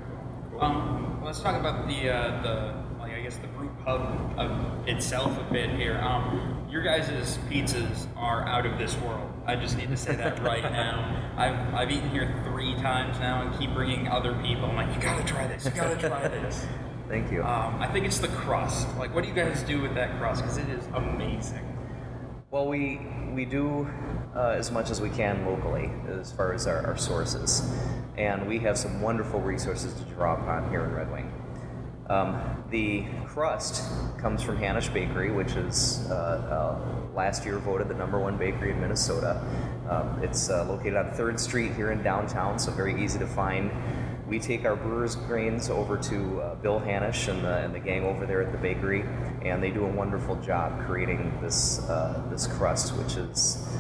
cool. Let's talk about the brew pub of itself a bit here. Your guys' pizzas are out of this world. I just need to say that right now. I've eaten here 3 times now and keep bringing other people. I'm like, you gotta try this, you gotta try this. Thank you. I think it's the crust. Like, what do you guys do with that crust? Because it is amazing. Well, we do as much as we can locally as far as our sources. And we have some wonderful resources to draw upon here in Red Wing. The crust comes from Hanisch Bakery, which is last year voted the #1 bakery in Minnesota. It's located on 3rd Street here in downtown, so very easy to find. We take our brewer's grains over to Bill Hanisch and the gang over there at the bakery, and they do a wonderful job creating this crust, which is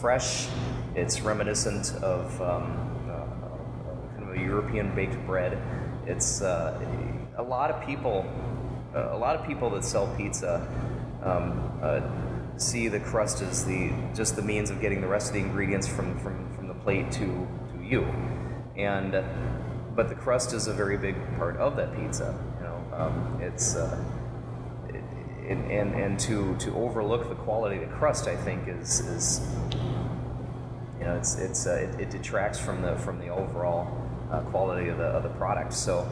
fresh. It's reminiscent of kind of a European baked bread. It's a lot of people that sell pizza see the crust as just the means of getting the rest of the ingredients from the plate to you, but the crust is a very big part of that pizza. You know, to overlook the quality of the crust, I think, is you know, it detracts from the overall quality of the product. So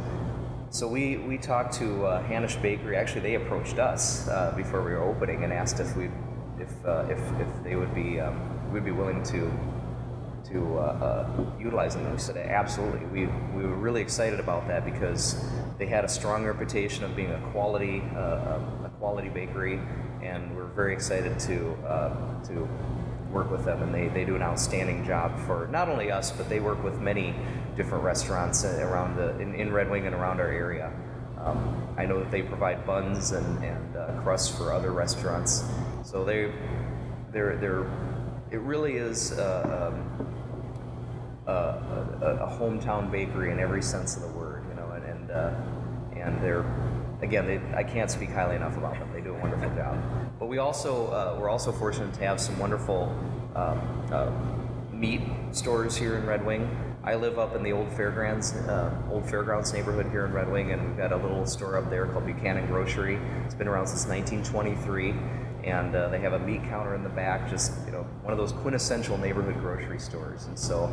we talked to Hanisch Bakery. Actually, they approached us before we were opening and asked if they would be we'd be willing to utilize them. And we said, absolutely. We were really excited about that because they had a strong reputation of being a quality bakery, and we're very excited to work with them. And they do an outstanding job for not only us, but they work with many different restaurants around in Red Wing and around our area. I know that they provide buns and crusts for other restaurants. So it really is a hometown bakery in every sense of the word, you know, and they're, again, I can't speak highly enough about them. They do a wonderful job. But we also we're also fortunate to have some wonderful meat stores here in Red Wing. I live up in the old fairgrounds neighborhood here in Red Wing, and we've got a little store up there called Buchanan Grocery. It's been around since 1923. And they have a meat counter in the back, just, you know, one of those quintessential neighborhood grocery stores. And so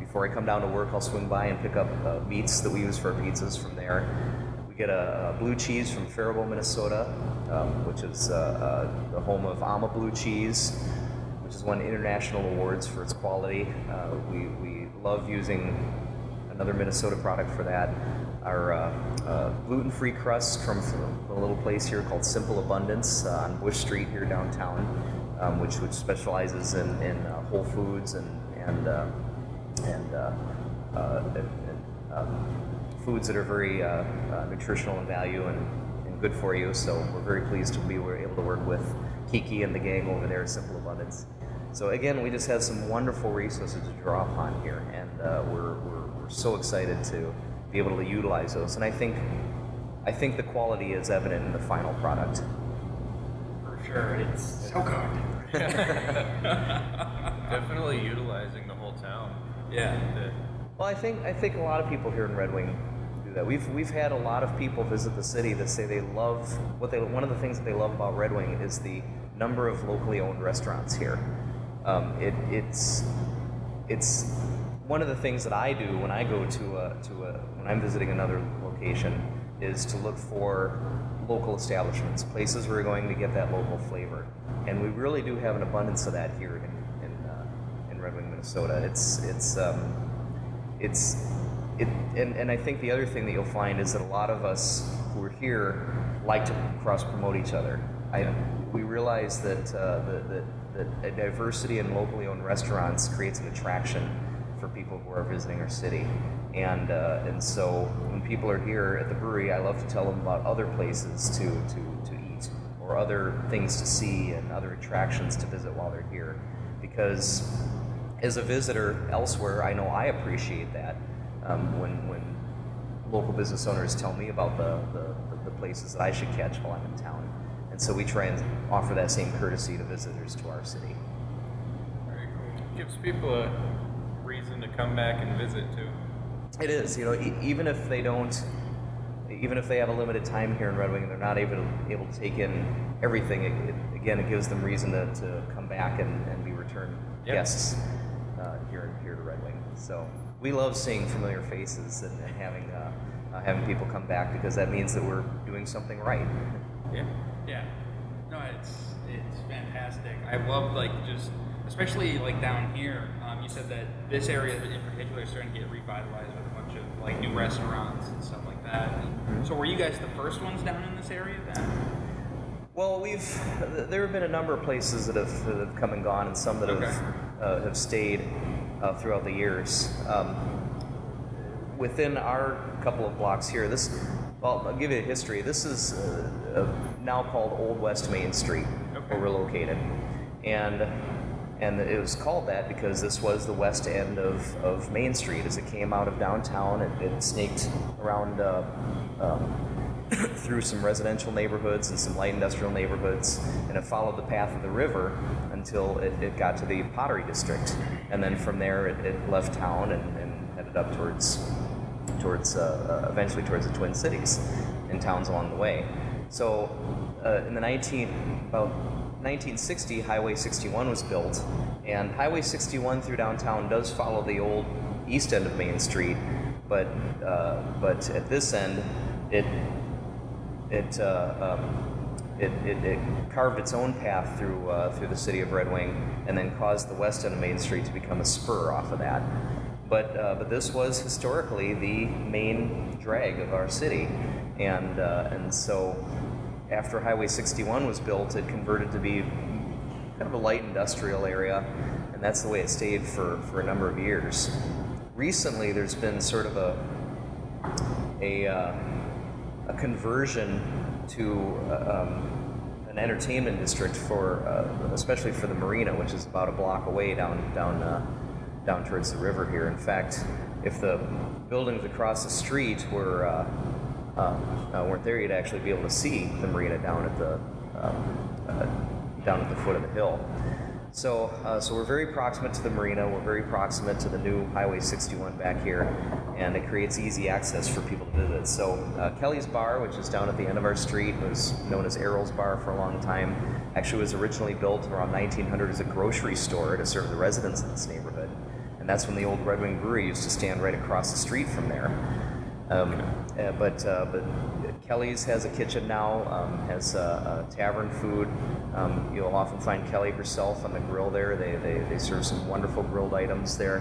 before I come down to work, I'll swing by and pick up meats that we use for our pizzas from there. We get a blue cheese from Faribault, Minnesota, which is the home of Ama Blue Cheese, which has won international awards for its quality. We love using another Minnesota product for that. Our gluten-free crusts come from a little place here called Simple Abundance on Bush Street here downtown, which specializes in whole foods and foods that are very nutritional in value and good for you. So we're very pleased to be able to work with Kiki and the gang over there at Simple Abundance. So again, we just have some wonderful resources to draw upon here, and we're so excited to be able to utilize those, and I think the quality is evident in the final product. For sure, it's so good. Definitely utilizing the whole town. Yeah. Well, I think a lot of people here in Red Wing do that. We've had a lot of people visit the city that say they love one of the things that they love about Red Wing is the number of locally owned restaurants here. It's one of the things that I do when I go when I'm visiting another location is to look for local establishments, places where we're going to get that local flavor. And we really do have an abundance of that here in Red Wing, Minnesota. And I think the other thing that you'll find is that a lot of us who are here like to cross-promote each other. We realize that that a diversity in locally owned restaurants creates an attraction for people who are visiting our city. And so when people are here at the brewery, I love to tell them about other places to eat, or other things to see, and other attractions to visit while they're here. Because as a visitor elsewhere, I know I appreciate that when local business owners tell me about the places that I should catch while I'm in town. And so we try and offer that same courtesy to visitors to our city. Very cool. It gives people a reason to come back and visit too. It is, you know, even if they don't, even if they have a limited time here in Red Wing and they're not able to take in everything, it gives them reason to come back and be return guests here to Red Wing. So we love seeing familiar faces and having people come back, because that means that we're doing something right. Yeah. Yeah. No, it's fantastic. I love, like, just especially like down here. You said that this area in particular is starting to get revitalized with a bunch of like new restaurants and stuff like that. And so were you guys the first ones down in this area then? Well, there have been a number of places that have come and gone, and some that have stayed throughout the years. Within our couple of blocks here, I'll give you a history. This is now called Old West Main Street, where we're located, and it was called that because this was the west end of Main Street. As it came out of downtown, it snaked around. Through some residential neighborhoods and some light industrial neighborhoods, and it followed the path of the river until it got to the Pottery District, and then from there it left town and headed up towards the Twin Cities and towns along the way. So about 1960, Highway 61 was built, and Highway 61 through downtown does follow the old east end of Main Street, but at this end it carved its own path through the city of Red Wing, and then caused the west end of Main Street to become a spur off of that. But this was historically the main drag of our city, and so after Highway 61 was built, it converted to be kind of a light industrial area, and that's the way it stayed for a number of years. Recently, there's been sort of a conversion to an entertainment district especially for the marina, which is about a block away down towards the river here. In fact, if the buildings across the street weren't there, you'd actually be able to see the marina down at the foot of the hill. So we're very proximate to the marina, we're very proximate to the new Highway 61 back here, and it creates easy access for people to visit. So Kelly's Bar, which is down at the end of our street, was known as Errol's Bar for a long time. Actually was originally built around 1900 as a grocery store to serve the residents of this neighborhood. And that's when the old Red Wing Brewery used to stand right across the street from there. But Kelly's has a kitchen now, has tavern food. You'll often find Kelly herself on the grill there. They serve some wonderful grilled items there,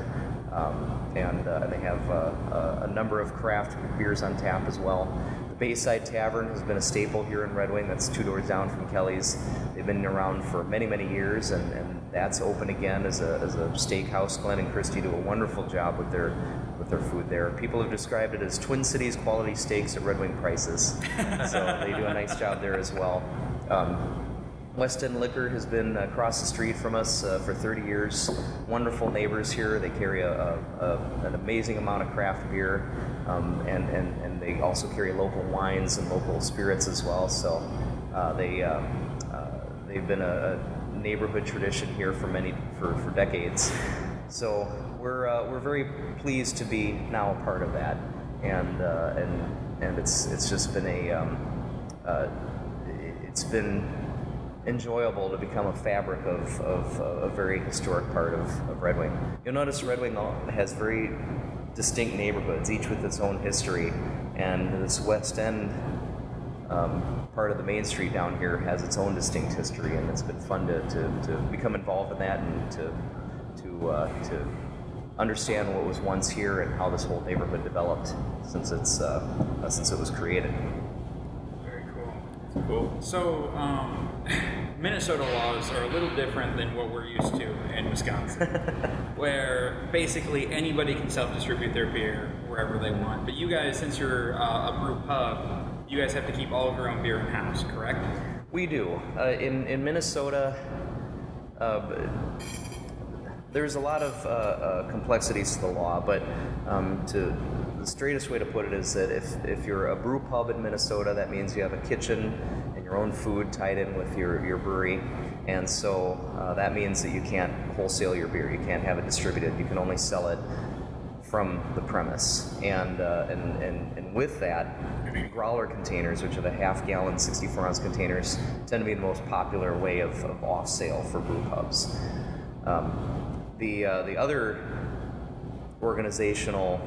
and they have a number of craft beers on tap as well. The Bayside Tavern has been a staple here in Red Wing. That's two doors down from Kelly's. They've been around for many, many years, and that's open again as a steakhouse. Glenn and Christy do a wonderful job with their food there. People have described it as Twin Cities quality steaks at Red Wing prices. So they do a nice job there as well. West End Liquor has been across the street from us for 30 years. Wonderful neighbors here. They carry an amazing amount of craft beer, and they also carry local wines and local spirits as well. So they've been a neighborhood tradition here for decades. So we're very pleased to be now a part of that, and it's just been it's been enjoyable to become a fabric of a very historic part of Red Wing. You'll notice Red Wing has very distinct neighborhoods, each with its own history. And this West End part of the Main Street down here has its own distinct history, and it's been fun to become involved in that and to understand what was once here and how this whole neighborhood developed since it was created. Very cool. Cool. So Minnesota laws are a little different than what we're used to in Wisconsin, where basically anybody can self-distribute their beer wherever they want. But you guys, since you're a brew pub, you guys have to keep all of your own beer in-house, correct? We do. In Minnesota, there's a lot of complexities to the law, but the straightest way to put it is that if you're a brew pub in Minnesota, that means you have a kitchen and your own food tied in with your brewery. And so that means that you can't wholesale your beer. You can't have it distributed. You can only sell it from the premise. And with that, growler containers, which are the half-gallon, 64-ounce containers, tend to be the most popular way of off-sale for brew pubs. The other organizational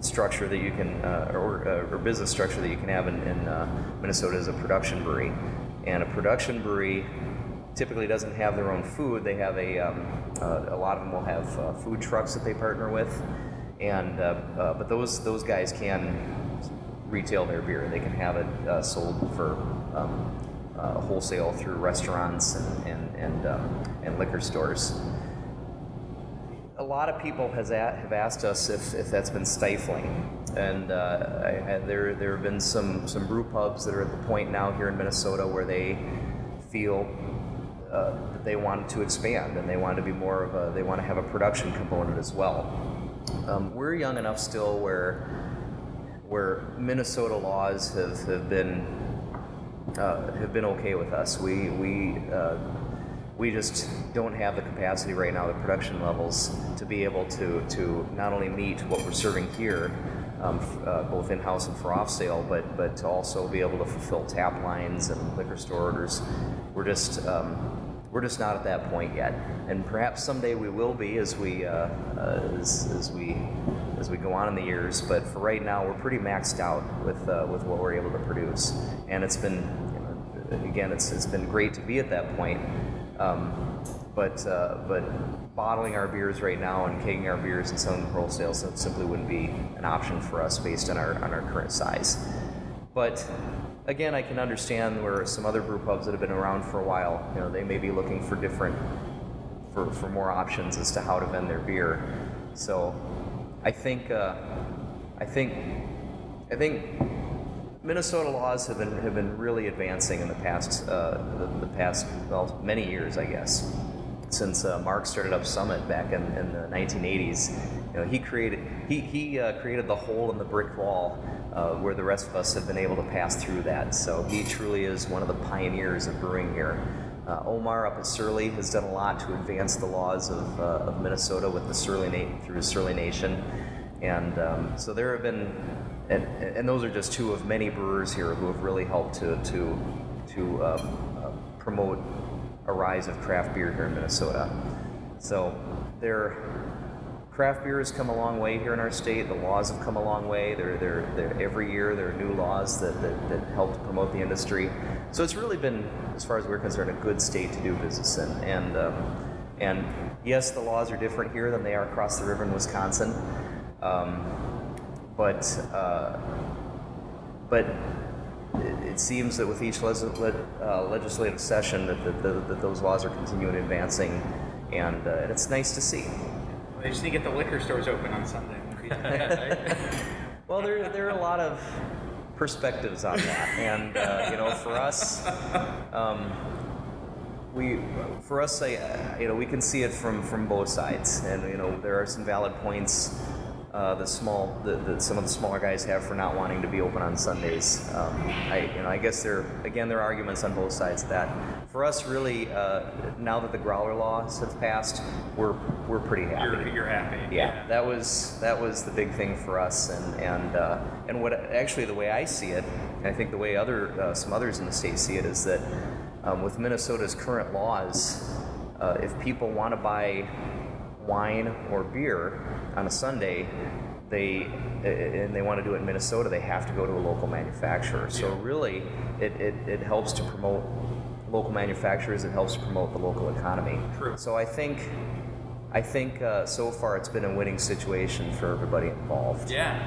structure that you can, or business structure that you can have in Minnesota is a production brewery. And a production brewery typically doesn't have their own food. They have a lot of them will have food trucks that they partner with, and but those guys can retail their beer. They can have it sold for wholesale through restaurants and liquor stores. A lot of people have asked us if that's been stifling, and there have been some brew pubs that are at the point now here in Minnesota where they feel that they want to expand and they want to be more of a, they want to have a production component as well. We're young enough still where Minnesota laws have been okay with us. We just don't have the capacity right now, the production levels, to be able to not only meet what we're serving here, both in-house and for off-sale, but to also be able to fulfill tap lines and liquor store orders. We're just not at that point yet, and perhaps someday we will be as we go on in the years. But for right now, we're pretty maxed out with what we're able to produce, and it's been, you know, again, it's been great to be at that point. But bottling our beers right now and kegging our beers and selling them wholesale simply wouldn't be an option for us based on our current size. But again, I can understand where some other brew pubs that have been around for a while, you know, they may be looking for for more options as to how to vend their beer. So I think Minnesota laws have been really advancing in the past well, many years, I guess, since Mark started up Summit back in the 1980s. You know, he created the hole in the brick wall where the rest of us have been able to pass through that. So he truly is one of the pioneers of brewing here. Omar up at Surly has done a lot to advance the laws of Minnesota with the Surly Nation, and so there have been, and those are just two of many brewers here who have really helped to promote a rise of craft beer here in Minnesota. So craft beer has come a long way here in our state. The laws have come a long way. Every year there are new laws that help to promote the industry. So it's really been, as far as we're concerned, a good state to do business in. And yes, the laws are different here than they are across the river in Wisconsin. But it seems that with each legislative session that those laws are continuing advancing, and it's nice to see. They just need to get the liquor stores open on Sunday. Well, there are a lot of perspectives on that, and you know, for us, you know, we can see it from both sides, and you know, there are some valid points that some of the smaller guys have for not wanting to be open on Sundays. I guess there are arguments on both sides of that. For us, really, now that the growler laws have passed, we're pretty happy. You're happy. Yeah, that was the big thing for us, and what actually the way I see it, and I think the way some others in the state see it, is that with Minnesota's current laws, if people want to buy wine or beer on a Sunday, they want to do it in Minnesota, they have to go to a local manufacturer. So really, it helps to promote local manufacturers. It helps to promote the local economy. True. So I think so far it's been a winning situation for everybody involved. Yeah,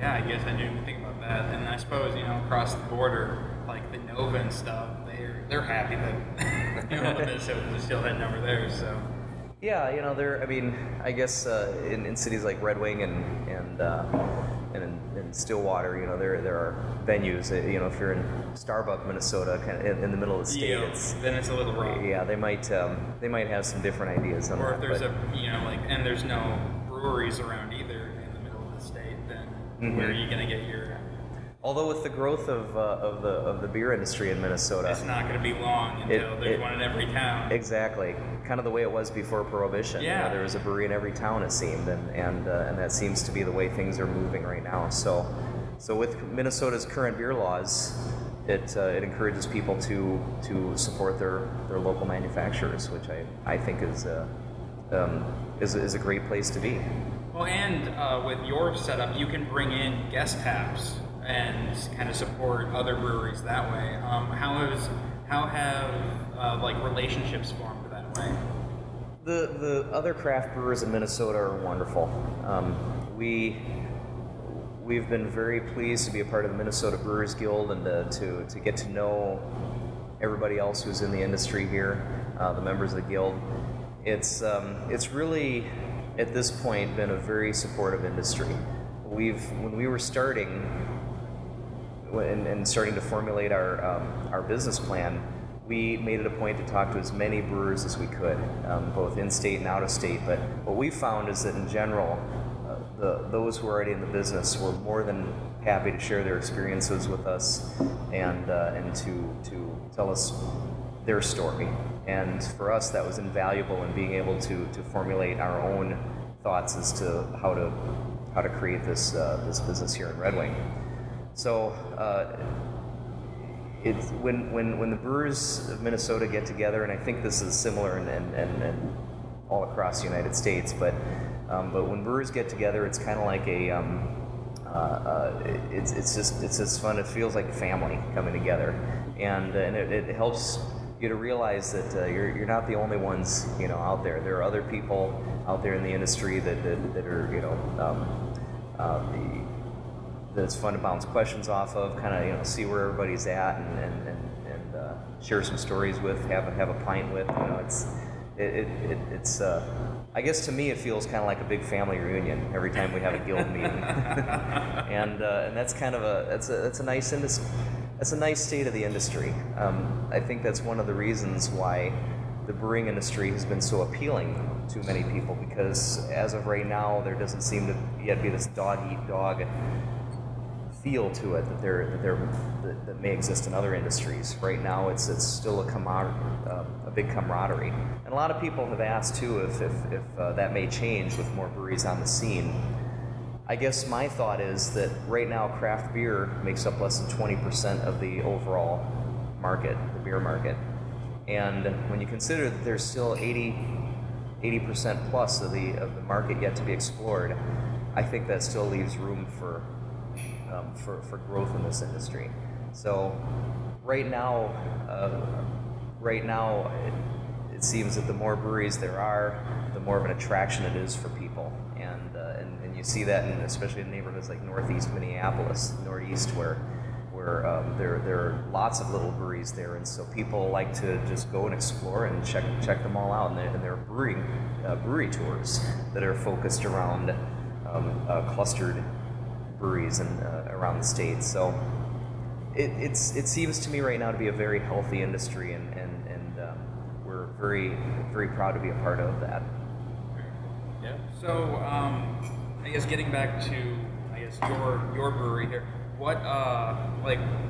I guess I didn't even think about that. And I suppose, across the border, like the Nova and stuff, they're happy that Minnesota still had number there. So. Yeah, in cities like Red Wing and in Stillwater, there are venues. If you're in Starbuck, Minnesota, kind of in the middle of the state, then it's a little wrong. Yeah, they might have some different ideas on that. Or if there's and there's no breweries around either in the middle of the state, then where are you going to get your? Although with the growth of the beer industry in Minnesota, it's not going to be long until there's one in every town. Exactly, kind of the way it was before Prohibition. Yeah, there was a brewery in every town, it seemed, and that seems to be the way things are moving right now. So with Minnesota's current beer laws, it encourages people to support their local manufacturers, which I think is a great place to be. Well, and with your setup, you can bring in guest taps and kind of support other breweries that way. How have relationships formed that way? The other craft brewers in Minnesota are wonderful. We've been very pleased to be a part of the Minnesota Brewers Guild and to get to know everybody else who's in the industry here, the members of the guild. It's really at this point been a very supportive industry. When we were starting. And starting to formulate our business plan, we made it a point to talk to as many brewers as we could, both in-state and out-of-state. But what we found is that in general, those who are already in the business were more than happy to share their experiences with us and to tell us their story. And for us, that was invaluable in being able to formulate our own thoughts as to how to create this business here in Red Wing. So it's when the brewers of Minnesota get together, and I think this is similar and all across the United States. But when brewers get together, it's kind of like it's just fun. It feels like family coming together, and it helps you to realize that you're not the only ones out there. There are other people out there in the industry that are that it's fun to bounce questions off of, kind of see where everybody's at, and share some stories with, have a pint with. I guess to me it feels kind of like a big family reunion every time we have a guild meeting, and that's kind of a nice industry. That's a nice state of the industry. I think that's one of the reasons why the brewing industry has been so appealing to many people, because as of right now there doesn't seem to yet be this dog-eat-dog feel to it that may exist in other industries. Right now, it's still a big camaraderie, and a lot of people have asked too if that may change with more breweries on the scene. I guess my thought is that right now craft beer makes up less than 20% of the overall market, the beer market, and when you consider that there's still 80% plus of the market yet to be explored, I think that still leaves room for growth in this industry. So right now it seems that the more breweries there are, the more of an attraction it is for people, and you see that in especially in neighborhoods like northeast Minneapolis, northeast, where there are lots of little breweries there, and so people like to just go and explore and check them all out, and there are brewery tours that are focused around clustered breweries and around the state. So it seems to me right now to be a very healthy industry, and we're very, very proud to be a part of that. Yeah. So I guess getting back to your brewery here, what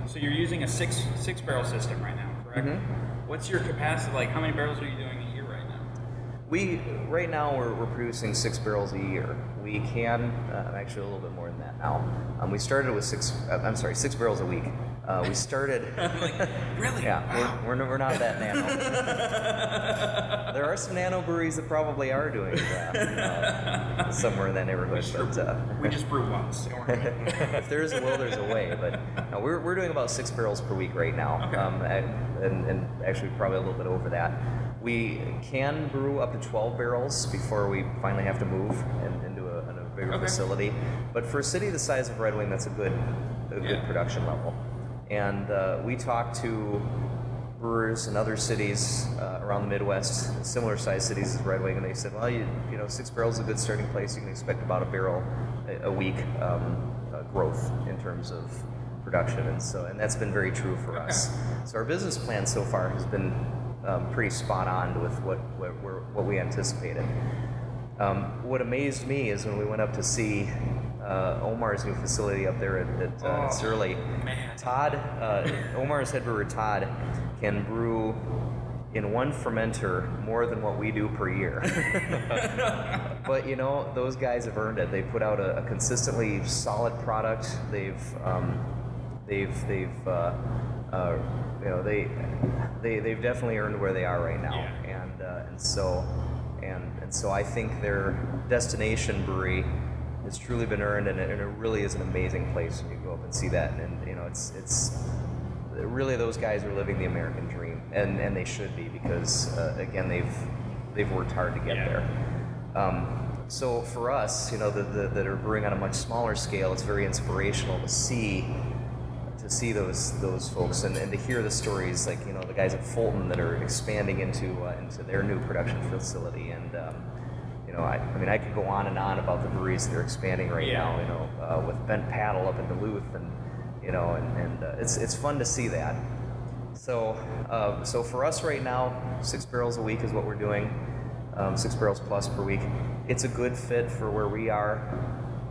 so you're using a six barrel system right now, correct? Mm-hmm. What's your capacity? Like, how many barrels are you doing a year right now? We're producing 6 barrels a year. We can actually a little bit more than that now. We started with 6 barrels a week. We started. Like, really? Yeah, wow. We're not that nano. there are some nano breweries that probably are doing that somewhere in that neighborhood. We just brew once. If there is a will, there's a way. But no, we're doing about 6 barrels per week right now, okay. And actually probably a little bit over that. We can brew up to 12 barrels before we finally have to move into a bigger facility. But for a city the size of Red Wing, that's a good production level. And we talked to brewers in other cities around the Midwest, similar sized cities as Red Wing, and they said, well, you know, 6 barrels is a good starting place. You can expect about a barrel a week growth in terms of production. And that's been very true for us. So our business plan so far has been pretty spot on with what we anticipated. What amazed me is when we went up to see Omar's new facility up there at Surly. Man. Omar's head brewer Todd can brew in one fermenter more than what we do per year. But you know, those guys have earned it. They put out a consistently solid product. They've definitely earned where they are right now. Yeah. And so I think their destination brewery has truly been earned, and it really is an amazing place when you go up and see that. And you know, it's really, those guys are living the American dream, and they should be, because again, they've worked hard to get there. So for us, you know, that are brewing on a much smaller scale, it's very inspirational to see those folks and to hear the stories, like, you know, the guys at Fulton that are expanding into their new production facility. And I could go on and on about the breweries that are expanding right now, you know, with Bent Paddle up in Duluth, and, you know, and it's fun to see that. So for us right now, 6 barrels a week is what we're doing, 6 barrels plus per week. It's a good fit for where we are.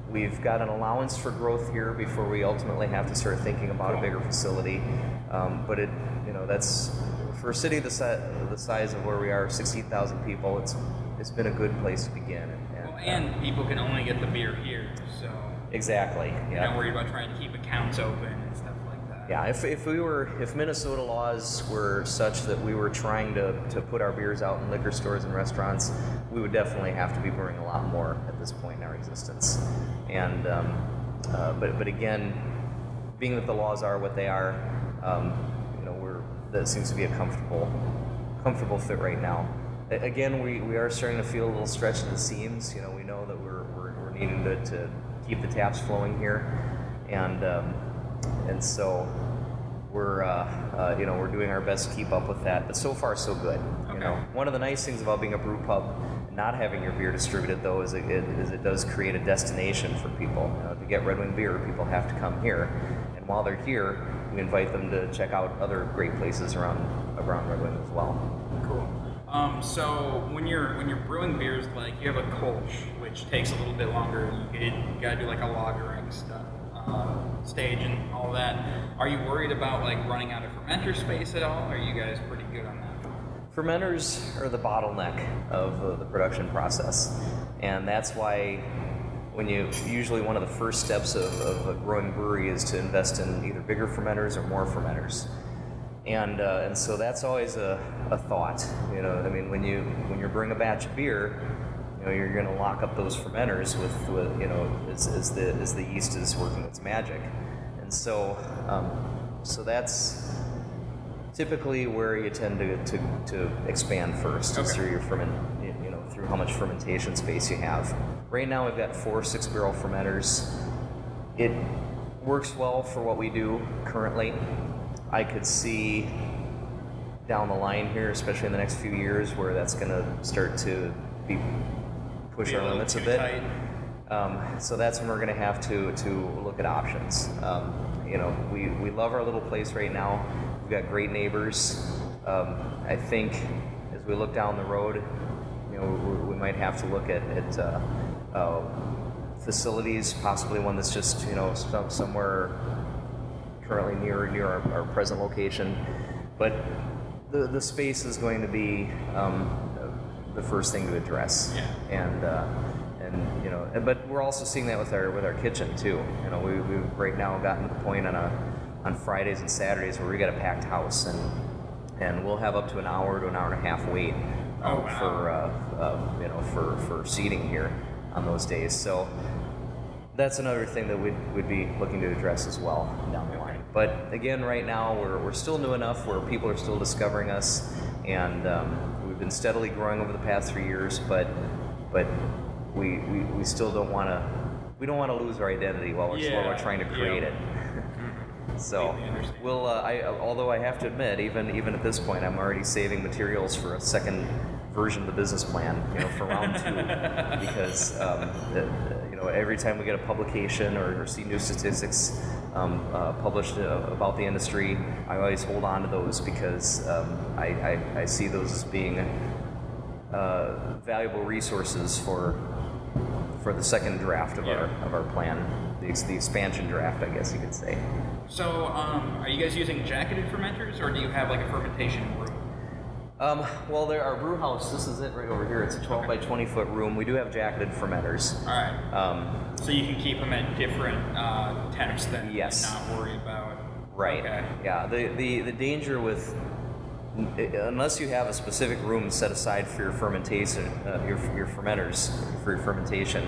We've got an allowance for growth here before we ultimately have to start thinking about a bigger facility. But it, you know, that's, for a city the size of where we are, 16,000 people, it's been a good place to begin. And people can only get the beer here, so. Exactly. You're not worried about trying to keep accounts open and stuff like that. Yeah, if Minnesota laws were such that we were trying to put our beers out in liquor stores and restaurants, we would definitely have to be brewing a lot more at this point in our existence. And but again, being that the laws are what they are, you know, that seems to be a comfortable fit right now. Again, we are starting to feel a little stretched at the seams. You know, we know that we're needing to keep the taps flowing here, and so we're doing our best to keep up with that. But so far, so good. Okay. You know, one of the nice things about being a brew pub, not having your beer distributed, though, is it does create a destination for people. You know, to get Red Wing beer, people have to come here, and while they're here, we invite them to check out other great places around Red Wing as well. Cool. So when you're brewing beers, like, you have a Kolsch, which takes a little bit longer. You gotta do like a lagering stuff, stage and all that. Are you worried about like running out of fermenter space at all? Are you guys pretty good on that? Fermenters are the bottleneck of the production process, and that's why usually one of the first steps of a growing brewery is to invest in either bigger fermenters or more fermenters, and so that's always a thought. You know, I mean, when you're brewing a batch of beer, you know, you're going to lock up those fermenters with you know, as the yeast is working its magic, and so that's typically where you tend to expand first, is through your through how much fermentation space you have. Right now we've got 4 6-barrel fermenters. It works well for what we do currently. I could see down the line here, especially in the next few years, where that's going to start to push our limits a bit. So that's when we're going to have to look at options. You know, we love our little place right now. We've got great neighbors. I think as we look down the road, you know, we might have to look at facilities, possibly one that's just, you know, somewhere currently near our present location. But the space is going to be the first thing to address. Yeah. And you know, but we're also seeing that with our kitchen too. You know, we've right now gotten to the point on Fridays and Saturdays where we got a packed house, and we'll have up to an hour and a half wait oh, wow. for seating here on those days. So that's another thing that we'd be looking to address as well down the line. But again, right now we're still new enough where people are still discovering us, and we've been steadily growing over the past 3 years. But we still don't want to lose our identity while we're trying to create it. So we'll although I have to admit, even at this point, I'm already saving materials for a second version of the business plan, for round two, because every time we get a publication or see new statistics published about the industry, I always hold on to those because I see those as being valuable resources for the second draft of our plan, the expansion draft, I guess you could say. So, are you guys using jacketed fermenters, or do you have like a fermentation room? Well, there are brew house. This is it right over here. It's a 12 by 20 foot room. We do have jacketed fermenters. All right. So you can keep them at different temps then. Yes. And not worry about. Right. Okay. Yeah. The danger with, unless you have a specific room set aside for your fermentation, your fermenters for your fermentation,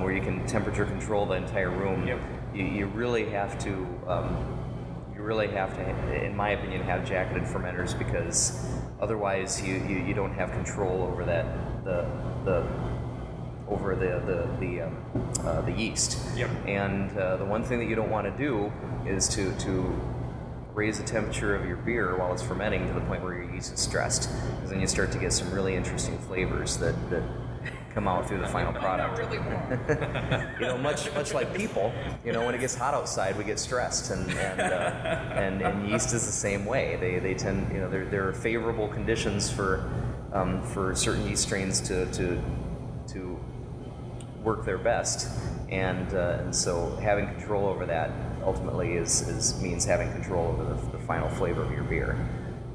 where you can temperature control the entire room. Yep. You really have to. You really have to, in my opinion, have jacketed fermenters because. Otherwise, you don't have control over the yeast. Yep. And the one thing that you don't want to do is to raise the temperature of your beer while it's fermenting to the point where your yeast is stressed, because then you start to get some really interesting flavors that come out through the final product. Not really warm. Much like people, when it gets hot outside, we get stressed, and yeast is the same way. They tend, there are favorable conditions for certain yeast strains to work their best, and so having control over that ultimately means having control over the final flavor of your beer.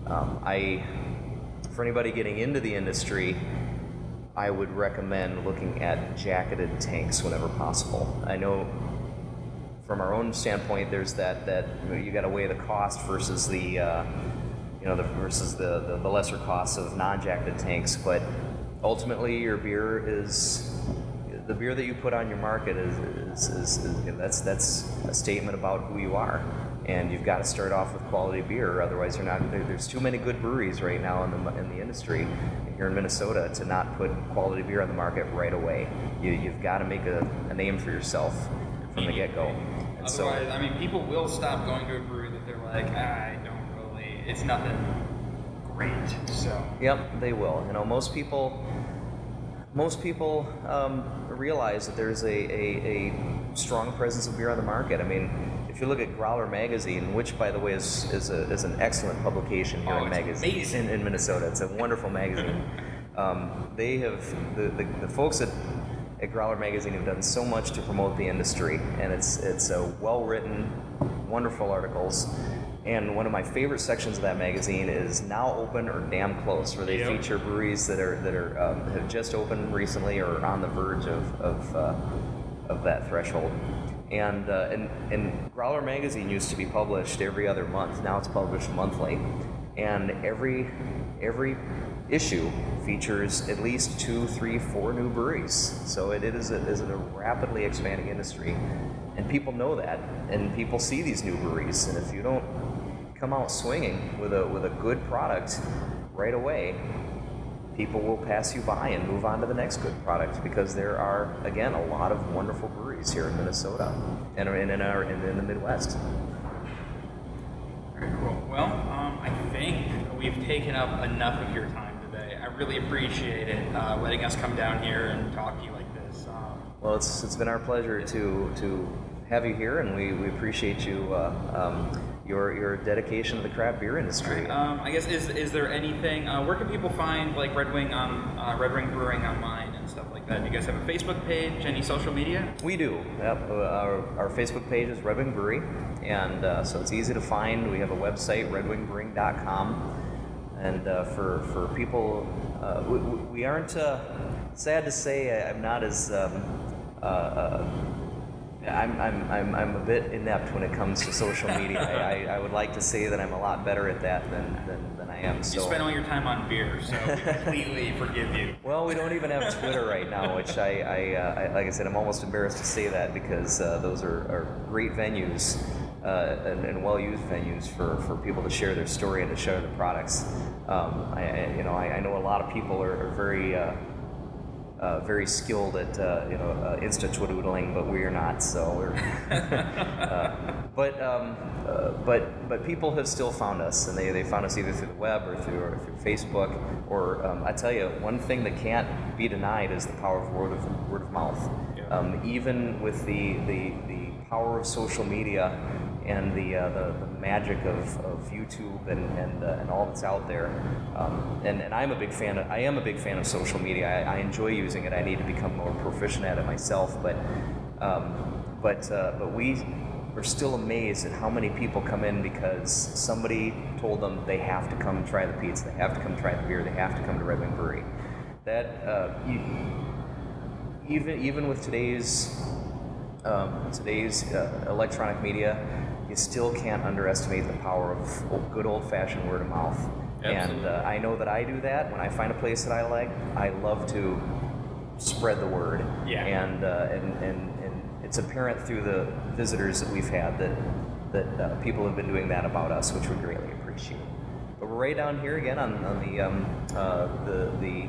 For anybody getting into the industry, I would recommend looking at jacketed tanks whenever possible. I know from our own standpoint, there's that you got to weigh the cost versus the lesser cost of non-jacketed tanks. But ultimately, your beer is the beer that you put on your market. That's a statement about who you are, and you've got to start off with quality beer. Otherwise, you're not. There's too many good breweries right now in the industry. Here in Minnesota, to not put quality beer on the market right away. You've got to make a name for yourself from the get-go. And otherwise, people will stop going to a brewery that they're like, I don't really, it's nothing great, so. Yep, they will. Most people realize that there's a strong presence of beer on the market. If you look at Growler Magazine, which, by the way, is an excellent publication here in Minnesota. It's a wonderful magazine. They have the folks at Growler Magazine have done so much to promote the industry, and it's a well-written, wonderful articles. And one of my favorite sections of that magazine is Now Open or Damn Close, where they feature breweries that have just opened recently or are on the verge of that threshold. And Growler Magazine used to be published every other month. Now it's published monthly, and every issue features at least 2, 3, 4 new breweries. So it is a rapidly expanding industry, and people know that, and people see these new breweries. And if you don't come out swinging with a good product right away, people will pass you by and move on to the next good product, because there are, again, a lot of wonderful breweries here in Minnesota and in the Midwest. Very cool. Well, I think we've taken up enough of your time today. I really appreciate it, letting us come down here and talk to you like this. Well, it's been our pleasure to have you here, and we appreciate you. Your dedication to the craft beer industry. I guess is there anything? Where can people find like Red Wing Brewing online and stuff like that? Do you guys have a Facebook page? Any social media? We do. Yep. Our Facebook page is Red Wing Brewery, and so it's easy to find. We have a website, redwingbrewing.com, and for people, we aren't. Sad to say, I'm not as I'm a bit inept when it comes to social media. I would like to say that I'm a lot better at that than I am. So. You spend all your time on beer, so we completely forgive you. Well, we don't even have Twitter right now, which I like I said, I'm almost embarrassed to say that because those are great venues and well-used venues for people to share their story and to share their products. I know a lot of people are very. Very skilled at insta-twadoodling, but we are not. So, we're but people have still found us, and they found us either through the web or through Facebook. Or I tell you, one thing that can't be denied is the power of word of mouth. Yeah. Even with the power of social media and the magic of YouTube and all that's out there, and I am a big fan of social media. I enjoy using it. I need to become more proficient at it myself. But we are still amazed at how many people come in because somebody told them they have to come try the pizza, they have to come try the beer, they have to come to Red Wing Brewery. That even with today's electronic media. You still can't underestimate the power of good old-fashioned word of mouth. Absolutely. And I know that I do that. When I find a place that I like, I love to spread the word. Yeah. And it's apparent through the visitors that we've had that people have been doing that about us, which we greatly appreciate. But we're right down here again on the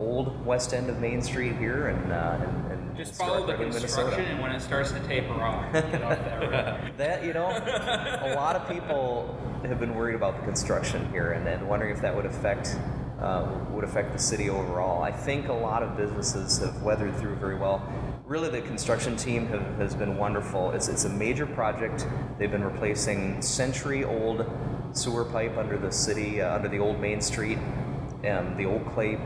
old west end of Main Street here, and just follow the construction, and when it starts to taper off, get off that road. That, a lot of people have been worried about the construction here, and then wondering if that would affect the city overall. I think a lot of businesses have weathered through very well. Really, the construction team has been wonderful. It's a major project. They've been replacing century-old sewer pipe under the city, under the old Main Street. The old clay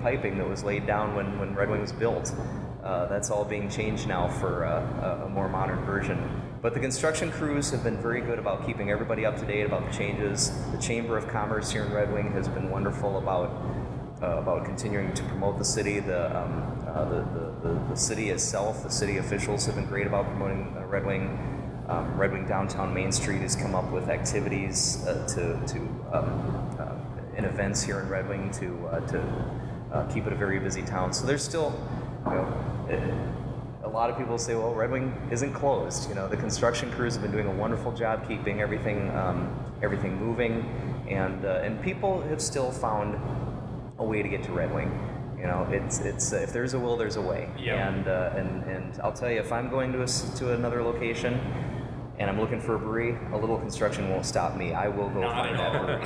piping that was laid down when Red Wing was built. That's all being changed now for a more modern version. But the construction crews have been very good about keeping everybody up to date about the changes. The Chamber of Commerce here in Red Wing has been wonderful about continuing to promote the city. The city itself, the city officials have been great about promoting Red Wing. Red Wing Downtown Main Street has come up with activities and events here in Red Wing to keep it a very busy town. So there's still, a lot of people say, well, Red Wing isn't closed. The construction crews have been doing a wonderful job keeping everything moving, and people have still found a way to get to Red Wing. It's if there's a will, there's a way. Yeah. And I'll tell you, if I'm going to another location, and I'm looking for a brewery, a little construction won't stop me. I will go find that brewery.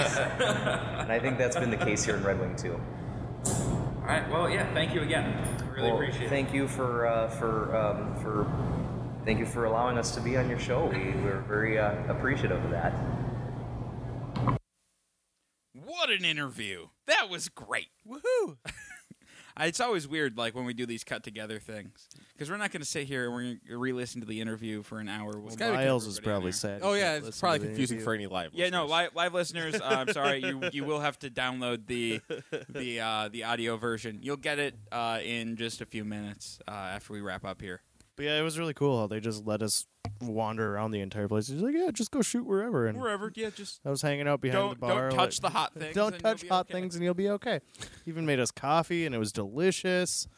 And I think that's been the case here in Red Wing, too. All right. Well, yeah, thank you again. I really appreciate it. Thank you for allowing us to be on your show. We're very appreciative of that. What an interview. That was great. Woohoo. It's always weird, like, when we do these cut-together things. Because we're not going to sit here and we're going to re-listen to the interview for an hour. Well, Miles is probably sad. Oh, yeah, it's probably confusing for any live listeners. Yeah, no, live listeners, I'm sorry, you will have to download the audio version. You'll get it in just a few minutes after we wrap up here. But, yeah, it was really cool how they just let us wander around the entire place. He's like, yeah, just go shoot wherever. And wherever, yeah, just... I was hanging out behind the bar. Don't touch the hot things. Don't touch hot things and you'll be okay. Even made us coffee, and it was delicious.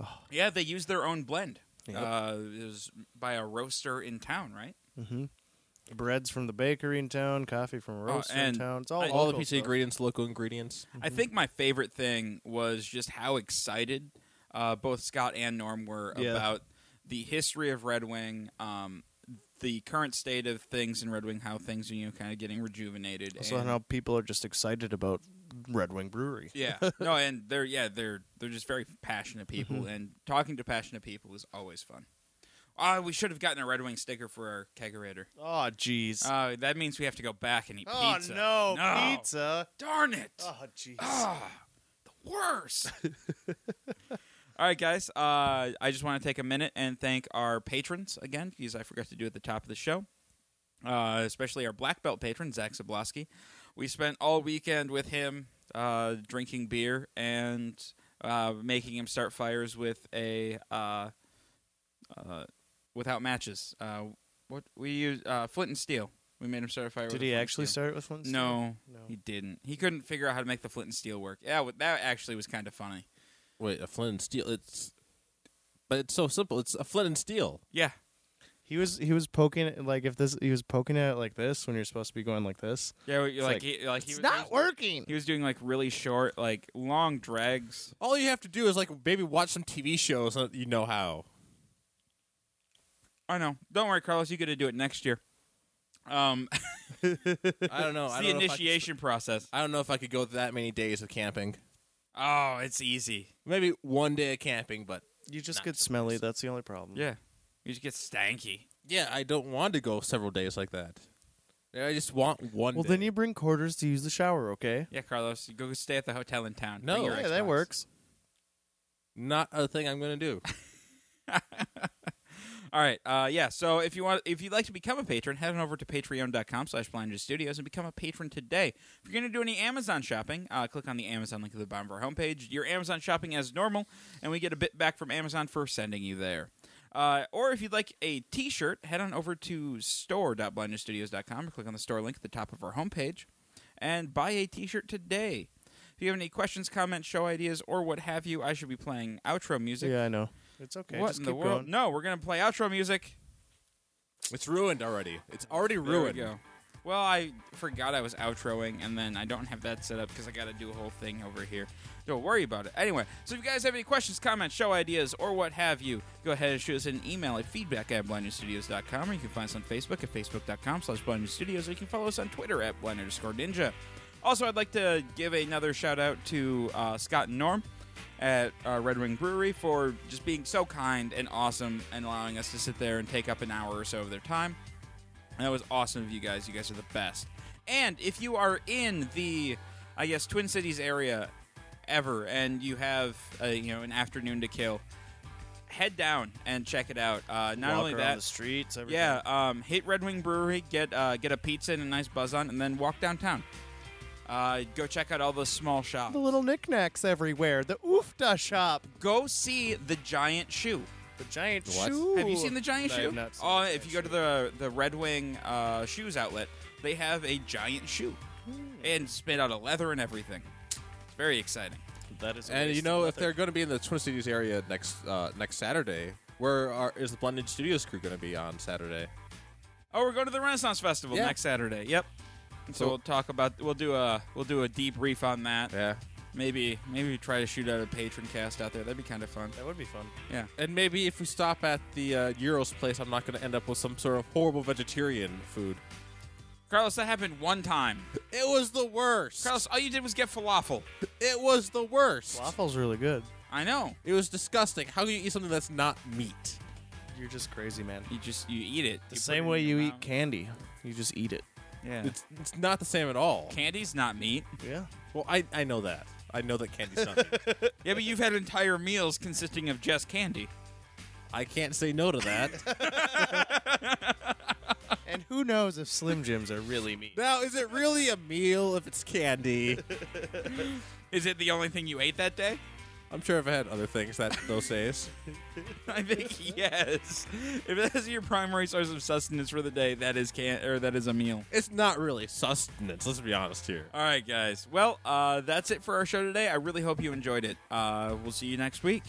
Oh. Yeah, they used their own blend. Yep. It was by a roaster in town, right? Mm-hmm. Breads from the bakery in town, coffee from a roaster in town. It's all the pieces of ingredients, local ingredients. Mm-hmm. I think my favorite thing was just how excited both Scott and Norm were about... the history of Red Wing, the current state of things in Red Wing, how things are kind of getting rejuvenated. Also, and how people are just excited about Red Wing Brewery. Yeah, no, and they're just very passionate people, mm-hmm. and talking to passionate people is always fun. We should have gotten a Red Wing sticker for our kegerator. Oh, jeez. That means we have to go back and eat pizza. Oh no, pizza! Darn it! Oh, jeez. Oh, the worst. All right, guys, I just want to take a minute and thank our patrons again, because I forgot to do at the top of the show, especially our Black Belt patron, Zach Zablosky. We spent all weekend with him drinking beer and making him start fires with a without matches. What we used flint and steel. We made him start a fire. Did he actually start with flint and steel? No, he didn't. He couldn't figure out how to make the flint and steel work. Yeah, that actually was kind of funny. Wait, a flint and steel? But it's so simple. It's a flint and steel. Yeah. He was poking it like he was poking at it like this when you're supposed to be going like this. Yeah, he was not working. He was doing like really short, like long drags. All you have to do is like maybe watch some TV shows so that you know how. I know. Don't worry, Carlos. You get to do it next year. I don't know. It's the initiation process. I don't know if I could go that many days of camping. Oh, it's easy. Maybe one day of camping, but you just get smelly. That's the only problem. Yeah. You just get stanky. Yeah, I don't want to go several days like that. I just want one day. Well, then you bring quarters to use the shower, okay? Yeah, Carlos, you go stay at the hotel in town. No, yeah, that works. Not a thing I'm going to do. All right, yeah, so if you'd like to become a patron, head on over to patreon.com/BlindNinjaStudios and become a patron today. If you're going to do any Amazon shopping, click on the Amazon link at the bottom of our homepage. Your Amazon shopping as normal, and we get a bit back from Amazon for sending you there. Or if you'd like a T-shirt, head on over to store.blindnewstudios.com or click on the store link at the top of our homepage and buy a T-shirt today. If you have any questions, comments, show ideas, or what have you, I should be playing outro music. Yeah, I know. It's okay. What just in the world? Going. No, we're going to play outro music. It's ruined already. It's already ruined. There we go. Well, I forgot I was outroing, and then I don't have that set up because I got to do a whole thing over here. Don't worry about it. Anyway, so if you guys have any questions, comments, show ideas, or what have you, go ahead and shoot us an email at feedback@blindnewstudios.com, or you can find us on Facebook at facebook.com/blindnewstudios, or you can follow us on Twitter at @blind_ninja. Also, I'd like to give another shout-out to Scott and Norm at Red Wing Brewery for just being so kind and awesome and allowing us to sit there and take up an hour or so of their time. That was awesome of you guys. You guys are the best. And if you are in the, I guess, Twin Cities area ever and you have an afternoon to kill, head down and check it out. Not Walk only that, the streets, everything. Yeah, hit Red Wing Brewery, get a pizza and a nice buzz on, and then walk downtown. Go check out all the small shops. The little knickknacks everywhere. The Oofda shop. Go see the giant shoe. The giant shoe. Have you seen the giant shoe? I have not seen the giant shoe. If you go to the Red Wing shoes outlet, they have a giant shoe. And it's made out of leather and everything. It's very exciting. That is. And if they're going to be in the Twin Cities area next Saturday, where is the Blind Ninja Studios crew going to be on Saturday? Oh, we're going to the Renaissance Festival next Saturday. Yep. And so we'll talk about. We'll do a debrief on that. Yeah. Maybe try to shoot out a patron cast out there. That'd be kind of fun. That would be fun. Yeah. And maybe if we stop at the Euros place, I'm not going to end up with some sort of horrible vegetarian food. Carlos, that happened one time. It was the worst. Carlos, all you did was get falafel. It was the worst. Falafel's really good. I know. It was disgusting. How can you eat something that's not meat? You're just crazy, man. You eat it. The same way you eat candy. You just eat it. Yeah. It's not the same at all. Candy's not meat. Yeah. Well, I know that. I know that candy's not meat. Yeah, but you've had entire meals consisting of just candy. I can't say no to that. And who knows if Slim Jims are really meat. Now, is it really a meal if it's candy? Is it the only thing you ate that day? I'm sure I've had other things those days. I think yes. If that is your primary source of sustenance for the day, that is a meal. It's not really sustenance. Let's be honest here. All right, guys. Well, that's it for our show today. I really hope you enjoyed it. We'll see you next week.